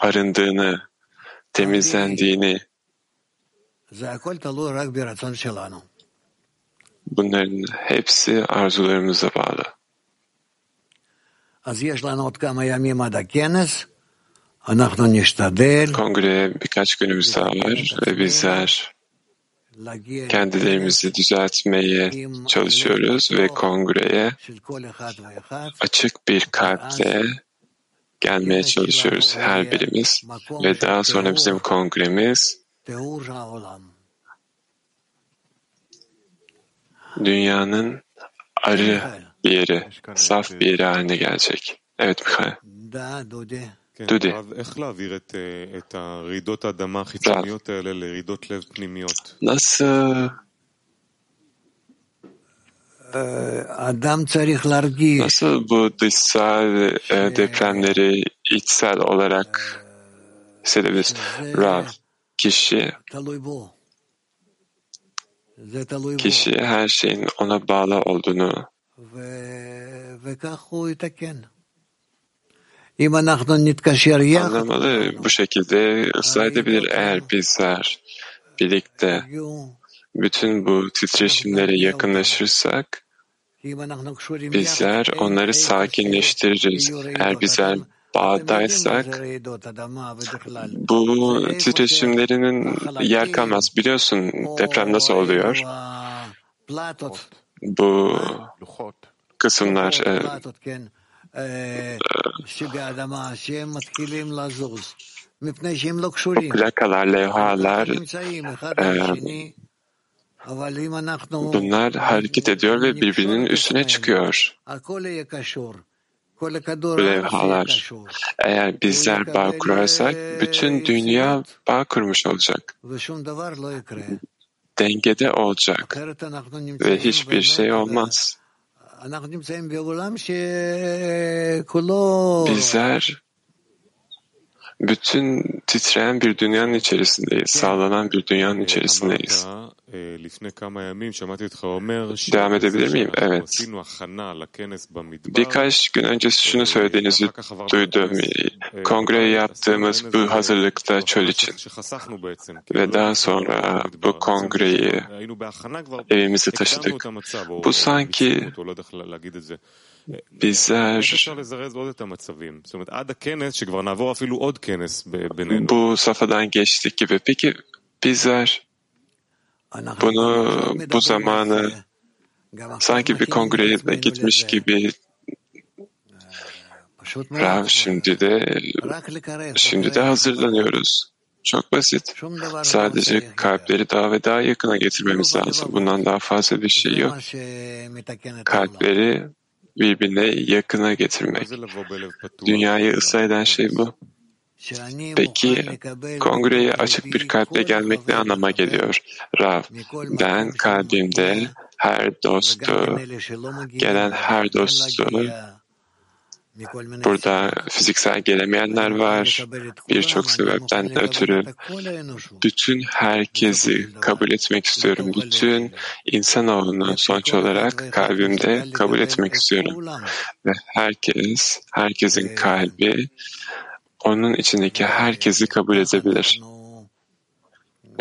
arındığını, temizlendiğini, bunların hepsi arzularımıza bağlı. Kongreye birkaç günümüz daha var ve bizler kendilerimizi düzeltmeye çalışıyoruz ve kongreye açık bir kalple gelmeye çalışıyoruz her birimiz ve daha sonra bizim kongremiz dünyanın arı bir yeri, saf bir yeri haline gelecek. Evet Mikhail. Dudi. Nasıl? Nasıl bu dışsal depremleri içsel olarak hissedebiliriz? Rav, kişi... Kişi her şeyin ona bağlı olduğunu anlamalı, bu şekilde ısrar edebilir. Eğer bizler birlikte bütün bu titreşimlere yakınlaşırsak bizler onları sakinleştiririz. Eğer bizler bağdaysak bu titreşimlerinin yer kalmaz. Biliyorsun deprem nasıl oluyor? Bu kısımlar e, e, plakalar, levhalar e, bunlar hareket ediyor ve birbirinin üstüne çıkıyor. Levhalar. Eğer bizler bağ kurarsak bütün dünya bağ kurmuş olacak. Dengede olacak ve hiçbir şey olmaz. Bizler bütün titreyen bir dünyanın içerisindeyiz, sallanan bir dünyanın içerisindeyiz. Devam edebilir miyim? Evet. Birkaç gün önce şunu söylediğinizi duydum. Kongre yaptığımız bu hazırlıkta çöl için ve daha sonra bu kongreyi evimize taşıdık. Bu sanki bizler bu safhadan geçtik gibi. Peki bizler bunu, bu zamanı sanki bir kongreye gitmiş gibi. Rav şimdi de şimdi de hazırlanıyoruz. Çok basit. Sadece kalpleri daha ve daha yakına getirmemiz lazım. Bundan daha fazla bir şey yok. Kalpleri birbirine yakına getirmek. Dünyayı ıslah eden şey bu. Peki kongreye açık bir kalple gelmek ne anlama geliyor? Rav, ben kalbimde her dostu, gelen her dostu, burada fiziksel gelemeyenler var. Birçok sebepten ötürü bütün herkesi kabul etmek istiyorum. Bütün insanoğlunu sonuç olarak kalbimde kabul etmek istiyorum. Ve herkes, herkesin kalbi onun içindeki herkesi kabul edebilir.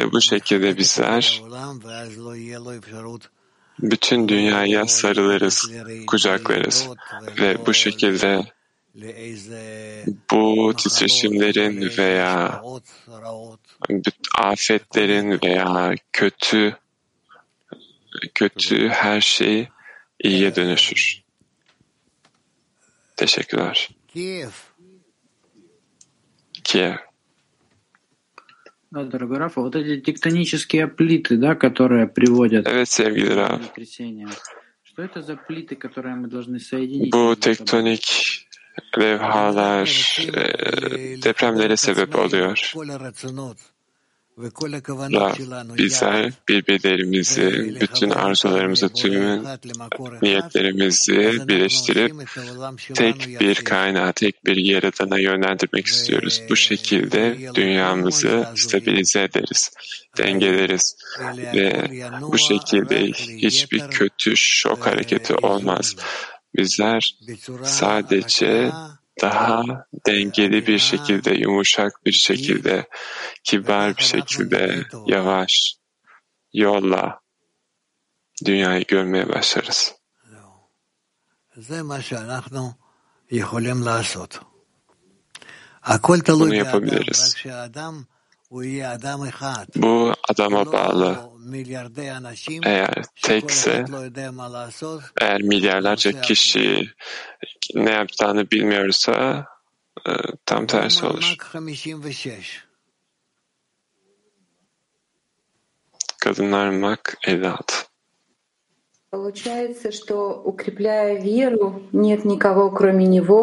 Ve bu şekilde bizler bütün dünyaya sarılırız, kucaklarız ve bu şekilde bu titreşimlerin veya afetlerin veya kötü kötü her şey iyiye dönüşür. Teşekkürler. Kiev. Kiev. Дорогой Рафа, вот эти тектонические плиты, да, которые приводят к землетрясениям. Что это за плиты, которые мы должны соединить? Bu tektonik levhalar e, depremlere sebep oluyor. Bizler birbirlerimizi, bütün arzularımızı, tüm niyetlerimizi birleştirip tek bir kaynağa, tek bir yaradana yönlendirmek istiyoruz. Bu şekilde dünyamızı stabilize ederiz, dengeleriz ve bu şekilde hiçbir kötü şok hareketi olmaz. Bizler sadece daha dengeli bir şekilde, yumuşak bir şekilde, kibar bir şekilde, yavaş yolla dünyayı görmeye başlarız. Bunu yapabiliriz. Bu adama bağlı. Eğer tekse, eğer milyarlarca kişi ne yaptığını bilmiyorsa tam tersi olur. Kadınlar Mak elli altı. Получается, что укрепляя веру, нет никого кроме него.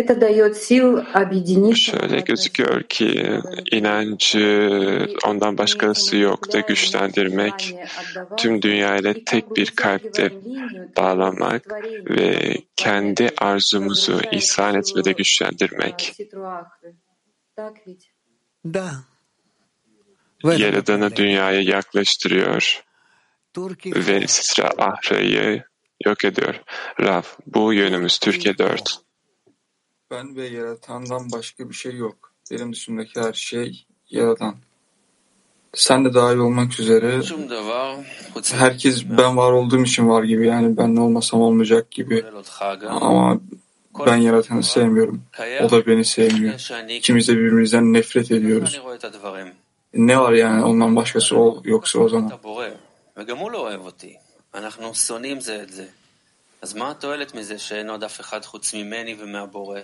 Это даёт сил объединиться. Şöyle gözüküyor ki inancı ondan başkası yok da güçlendirmek, tüm dünyayla tek bir kalpte bağlamak ve kendi arzumuzu ihsan etmede güçlendirmek. Yaradan'ı dünyaya yaklaştırıyor ve Sitra Ahra'yı yok ediyor. Rav, bu yönümüz Türkiye dört. Ben ve Yaratan'dan başka bir şey yok. Benim dışımdaki her şey Yaradan. Sen de dahil olmak üzere herkes ben var olduğum için var gibi. Yani ben ne olmasam olmayacak gibi. Ama ben Yaratan'ı sevmiyorum. O da beni sevmiyor. İkimiz de birbirimizden nefret ediyoruz. Ne var yani ondan başkası o, yoksa o zaman. וגם הוא לא אוהב אותי. אנחנו שונאים זה את זה. אז מה התועלת מזה שאין עוד אף אחד חוץ ממני ומהבורא?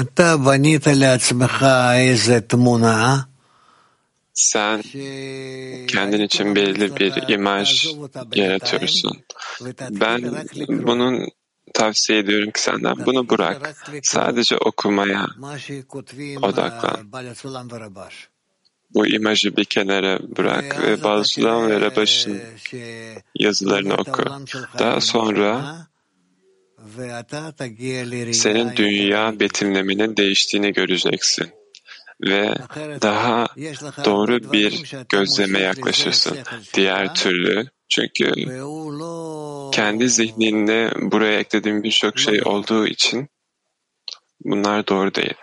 אתה בנית לעצמך איזה תמונה? Sen kendin için belli bir imaj yaratıyorsun. Ben bunun tavsiye ediyorum ki senden bunu bırak. Sadece okumaya odaklan. Bu imajı bir kenara bırak ve Bazılan ve Rabaş'ın yazılarını oku. Daha sonra senin dünya betimlemenin değiştiğini göreceksin ve daha doğru bir gözleme yaklaşırsın. Diğer türlü, çünkü kendi zihninde buraya eklediğin birçok şey olduğu için bunlar doğru değil.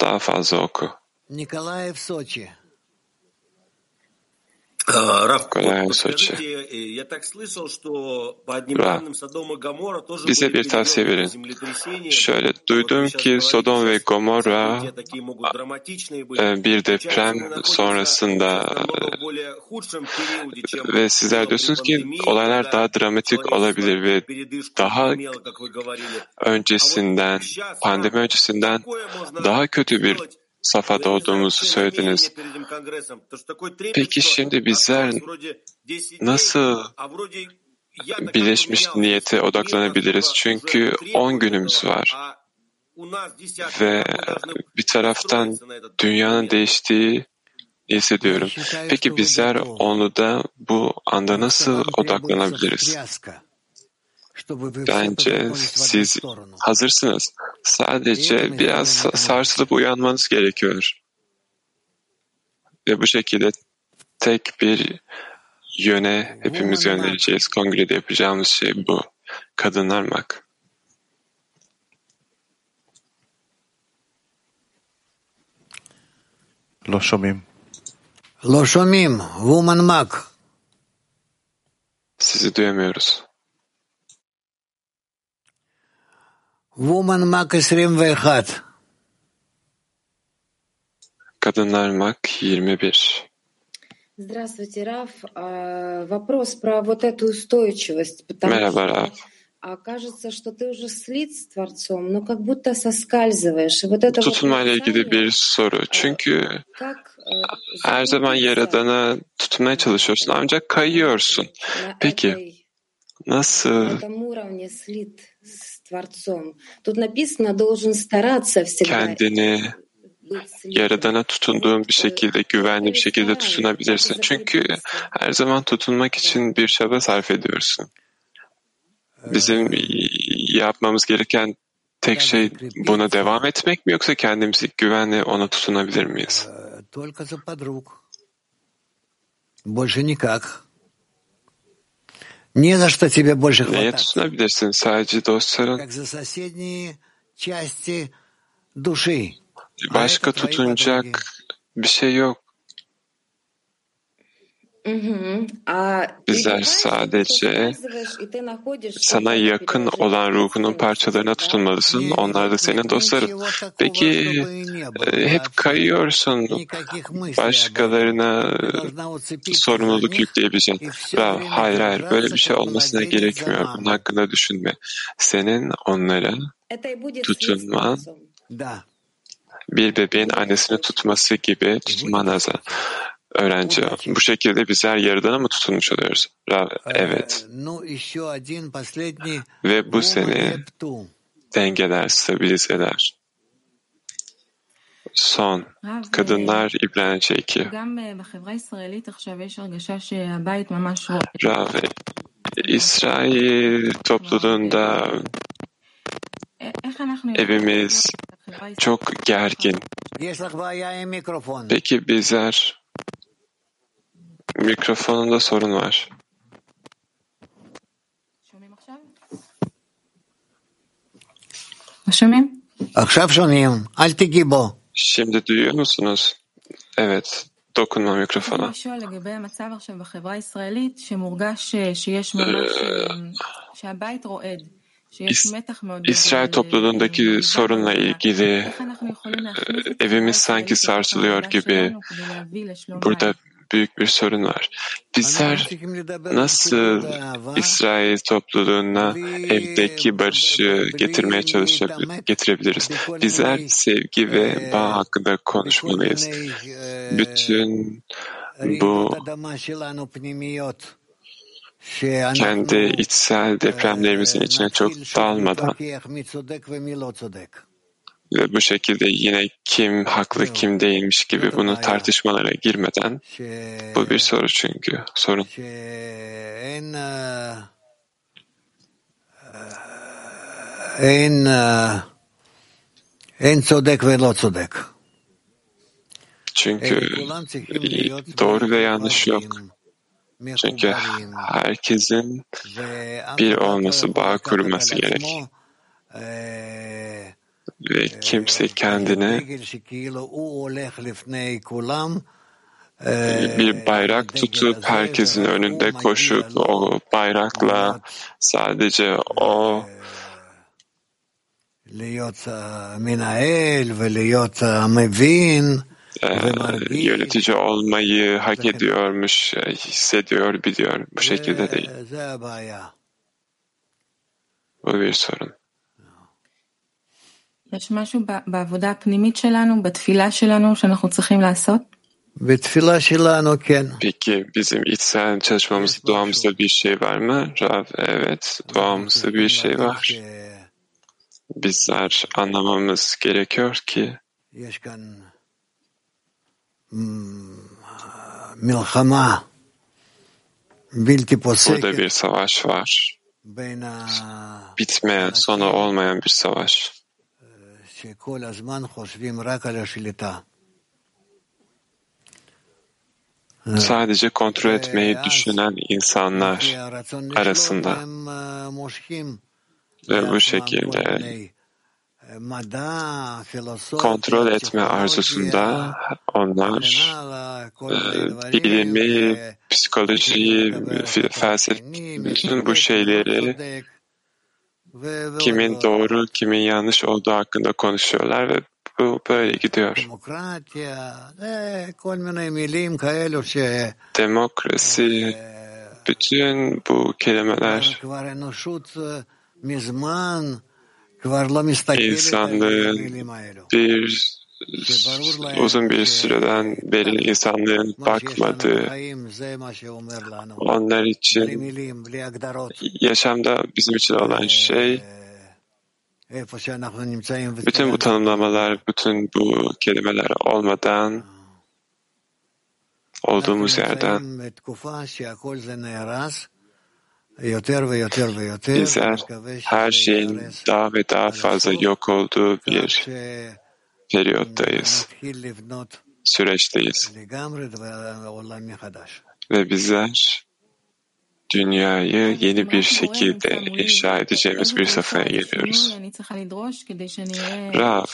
Daha fazla oku. Nikolaev Soçi. Kolay olsun hocam. Rab, bize bir tavsiye verin. Şöyle duydum ki Sodom ve Gomorra bir deprem sonrasında ve sizler diyorsunuz ki olaylar daha dramatik olabilir ve daha öncesinden, pandemi öncesinden daha kötü bir safhada olduğumuzu söylediniz. Peki şimdi bizler nasıl birleşmiş niyete odaklanabiliriz? Çünkü on günümüz var. Ve bir taraftan dünyanın değiştiği hissediyorum. Peki bizler onu da bu anda nasıl odaklanabiliriz? Bence siz hazırsınız. Sadece biraz sarsılıp uyanmanız gerekiyor. Ve bu şekilde tek bir yöne hepimiz yöneleceğiz. Kongrede yapacağımız şey bu. Kadınlarmak. Lo şomim. Lo şomim. Womanmak. Sizi duyamıyoruz. Womanmak yirmi bir. Kadınlarmak yirmi bir. Здравствуйте, Раф. Вопрос про вот эту устойчивость, потому что кажется, что ты уже слит с Творцом, но как будто соскальзываешь. Вот это tutunmayla ilgili bir soru. Çünkü her zaman Yaradan'a tutunmaya çalışıyorsun ancak kayıyorsun. Peki nasıl? Kendini Yaradan'a tutunduğun bir şekilde, güvenli bir şekilde tutunabilirsin. Çünkü her zaman tutunmak için bir çaba sarf ediyorsun. Bizim yapmamız gereken tek şey buna devam etmek mi, yoksa kendimizi güvenle ona tutunabilir miyiz? Neye tutunabilirsin? Sadece dostların. Başka tutunacak bir şey yok. Bizler sadece sana yakın olan ruhunun parçalarına tutunmalısın. Onlar da senin dostların. Peki hep kayıyorsun. Başkalarına sorumluluk yükleyebileceksin. Hayır hayır böyle bir şey olmasına gerekmiyor. Bunun hakkında düşünme. Senin onlara tutunman bir bebeğin annesini tutması gibi tutman lazım. Öğrenci. Bu şekilde bizler Yaradan'a mı tutunmuş oluyoruz? Evet. Ve bu seni dengeler, stabilize eder. Son. Kadınlar İbranice iki. Rav, İsrail topluluğunda evimiz çok gergin. Peki bizler mikrofonunda sorun var. Şimdi duyuyor musunuz? Evet. Dokunma mikrofona. Ee, İsrail topluluğundaki sorunla ilgili evimiz sanki sarsılıyor gibi. Burada büyük bir sorun var. Bizler nasıl İsrail topluluğuna evdeki barışı getirmeye çalışabilir, getirebiliriz? Bizler sevgi ve bağ hakkında konuşmalıyız. Bütün bu kendi içsel depremlerimizin içine çok dalmadan ve bu şekilde yine kim haklı kim değilmiş gibi bunu tartışmalara girmeden, bu bir soru çünkü sorun. En en sodek ve lo sodek. Çünkü doğru ve yanlış yok. Çünkü herkesin bir olması, bağ kurması gerek. Ve kimse kendini bir bayrak tutup herkesin önünde koşup o bayrakla sadece o Ee, yönetici olmayı hak ediyormuş, hissediyor, biliyor. Bu şekilde değil. Bu bir sorun. יש משהו בעבודה הפנימית שלנו, בתפילה שלנו, שאנחנו צריכים לעשות? בתפילה שלנו, כן. Peki, bizim içsel çalışmamızda, duamızda bir şey var mı? Rav, evet, duamızda bir şey var. Bizler anlamamız gerekiyor ki burada bir savaş var. Bitmeyen, sonu olmayan bir savaş. Sadece kontrol etmeyi düşünen insanlar arasında. Ve bu şekilde kontrol etme arzusunda onlar e, bilimi, psikolojiyi, felsefeyi, bu şeyleri kimin doğru, kimin yanlış olduğu hakkında konuşuyorlar ve bu böyle gidiyor. Demokrasi, bütün bu kelimeler İnsanlığın bir uzun bir süreden beri insanlığın bakmadığı, onlar için yaşamda bizim için olan şey bütün bu tanımlamalar, bütün bu kelimeler olmadan olduğumuz yerden bizler her şeyin daha ve daha fazla yok olduğu bir periyottayız, süreçteyiz. Ve bizler dünyayı yeni bir şekilde inşa edeceğimiz bir safhaya geliyoruz. Rav,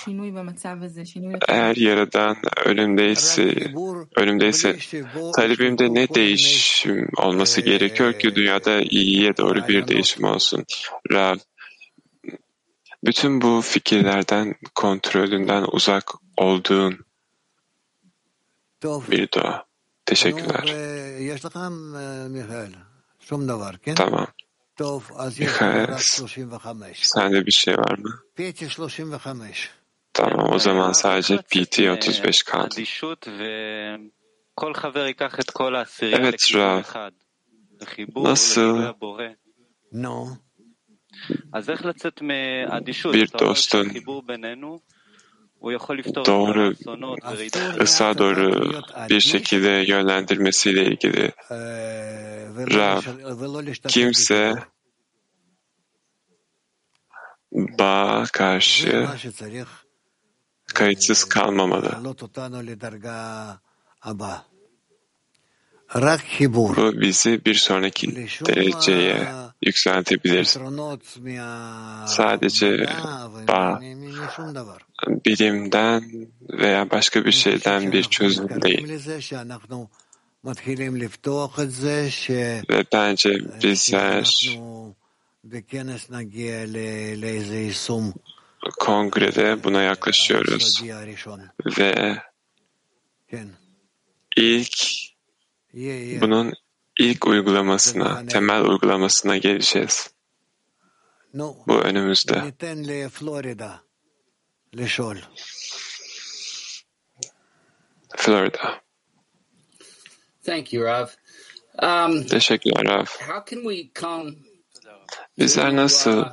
eğer Yaradan önümdeyse, önümdeyse talebimde ne değişim olması gerekiyor ki dünyada iyiye doğru bir değişim olsun? Rav, bütün bu fikirlerden, kontrolünden uzak olduğun bir dua. Teşekkürler. Tamam. Mikhail, sende bir şey var mı? Tamam, o zaman sadece P T otuz beş kaldı. Evet Rav, nasıl bir dostun doğru, ısa doğru bir şekilde yönlendirmesiyle ilgili Rav, kimse bağa karşı kayıtsız kalmamalı. Bu bizi bir sonraki dereceye yükseltebilir. Sadece bağ, bilimden veya başka bir şeyden bir çözüm değil. Ve bence bizler kongrede buna yaklaşıyoruz. Ve ilk bunun ilk uygulamasına, temel uygulamasına geleceğiz. Bu önümüzde. Florida. Thank you, Rav. Um, Teşekkürler Rav. How can we come Bizler nasıl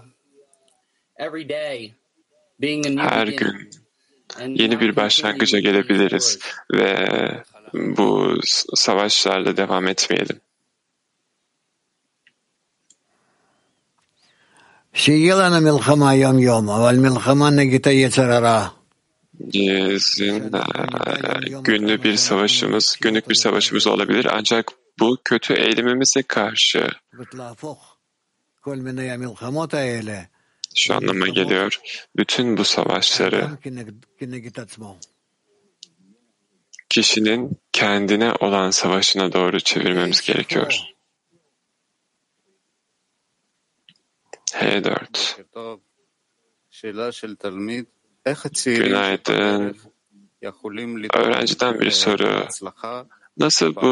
every day being a new her gün yeni bir başlangıca gelebiliriz ve bu savaşlarla devam etmeyelim. Şiyelana milhama yom yom, aval milhama negita yetzer ara. Günlük bir savaşımız, günlük bir savaşımız olabilir ancak bu kötü eğilimimize karşı şu anlama geliyor. Bütün bu savaşları kişinin kendine olan savaşına doğru çevirmemiz gerekiyor. H dört. Günaydın. Öğrenciden bir soru. Nasıl bu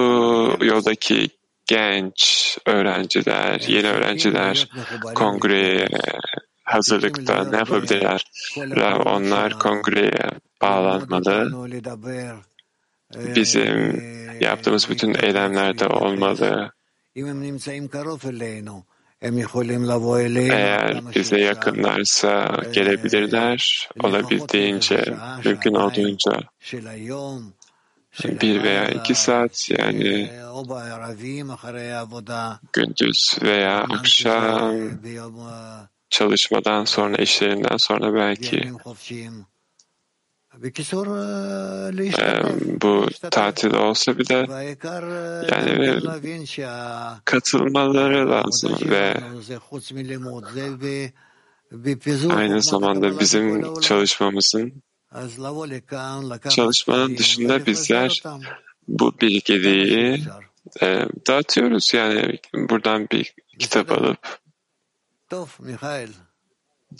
yoldaki genç öğrenciler, yeni öğrenciler kongreye hazırlıkta ne yapabilirler? Rav, onlar kongreye bağlanmalı. Bizim yaptığımız bütün eylemlerde olmalı. Eğer bize yakınlarsa gelebilirler, olabildiğince, mümkün olduğunca bir veya iki saat, yani gündüz veya akşam, çalışmadan sonra, işlerinden sonra belki bu tatil olsa bir de yani katılmaları lazım ve aynı zamanda bizim çalışmamızın çalışmanın dışında bizler bu bilgeliği e, dağıtıyoruz. Yani buradan bir kitap alıp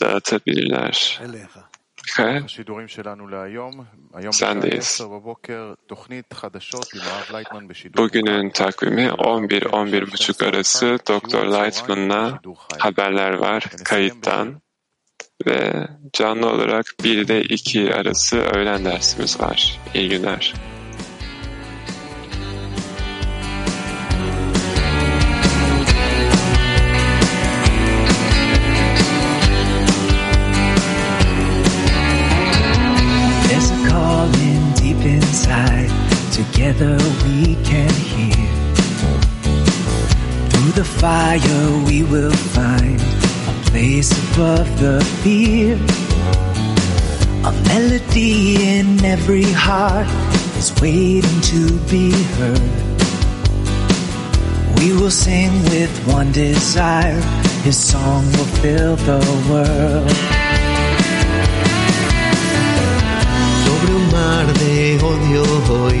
dağıtabilirler. Mikhail, sendeyiz. Bugünün takvimi on bir on bir buçuk arası Doktor Lightman'la haberler var kayıttan ve canlı olarak bir ile iki arası öğlen dersimiz var. İyi günler. Together we can hear. Through the fire we will find a place above the fear. A melody in every heart is waiting to be heard. We will sing with one desire, His song will fill the world. Sobre un mar de odio hoy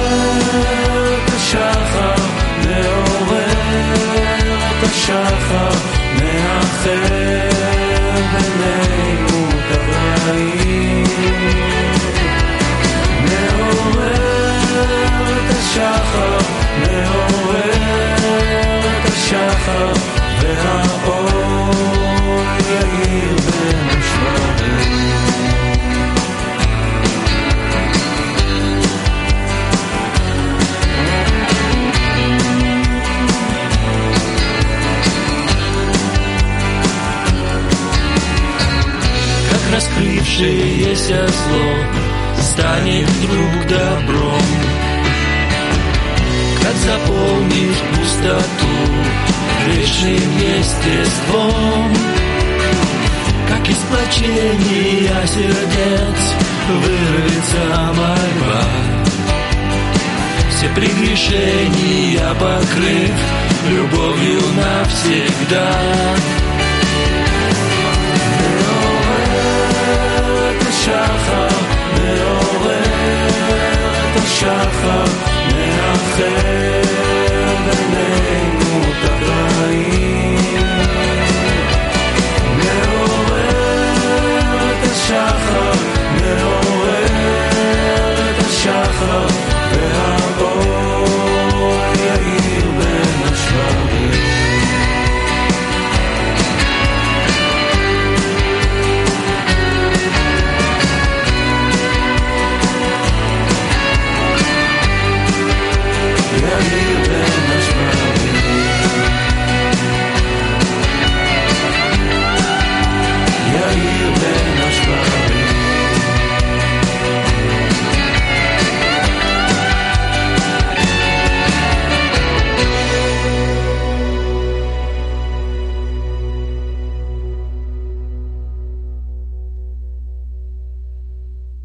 השחר מאחר בינינו כרעים מעורר את השחר מעורר את השחר והאור יאיר במשמרים Раскрывшееся зло станет вдруг добром. Как заполнишь пустоту вечным естеством, как из плачения сердец вырвется мольба. Все прегрешения покрыв любовью навсегда.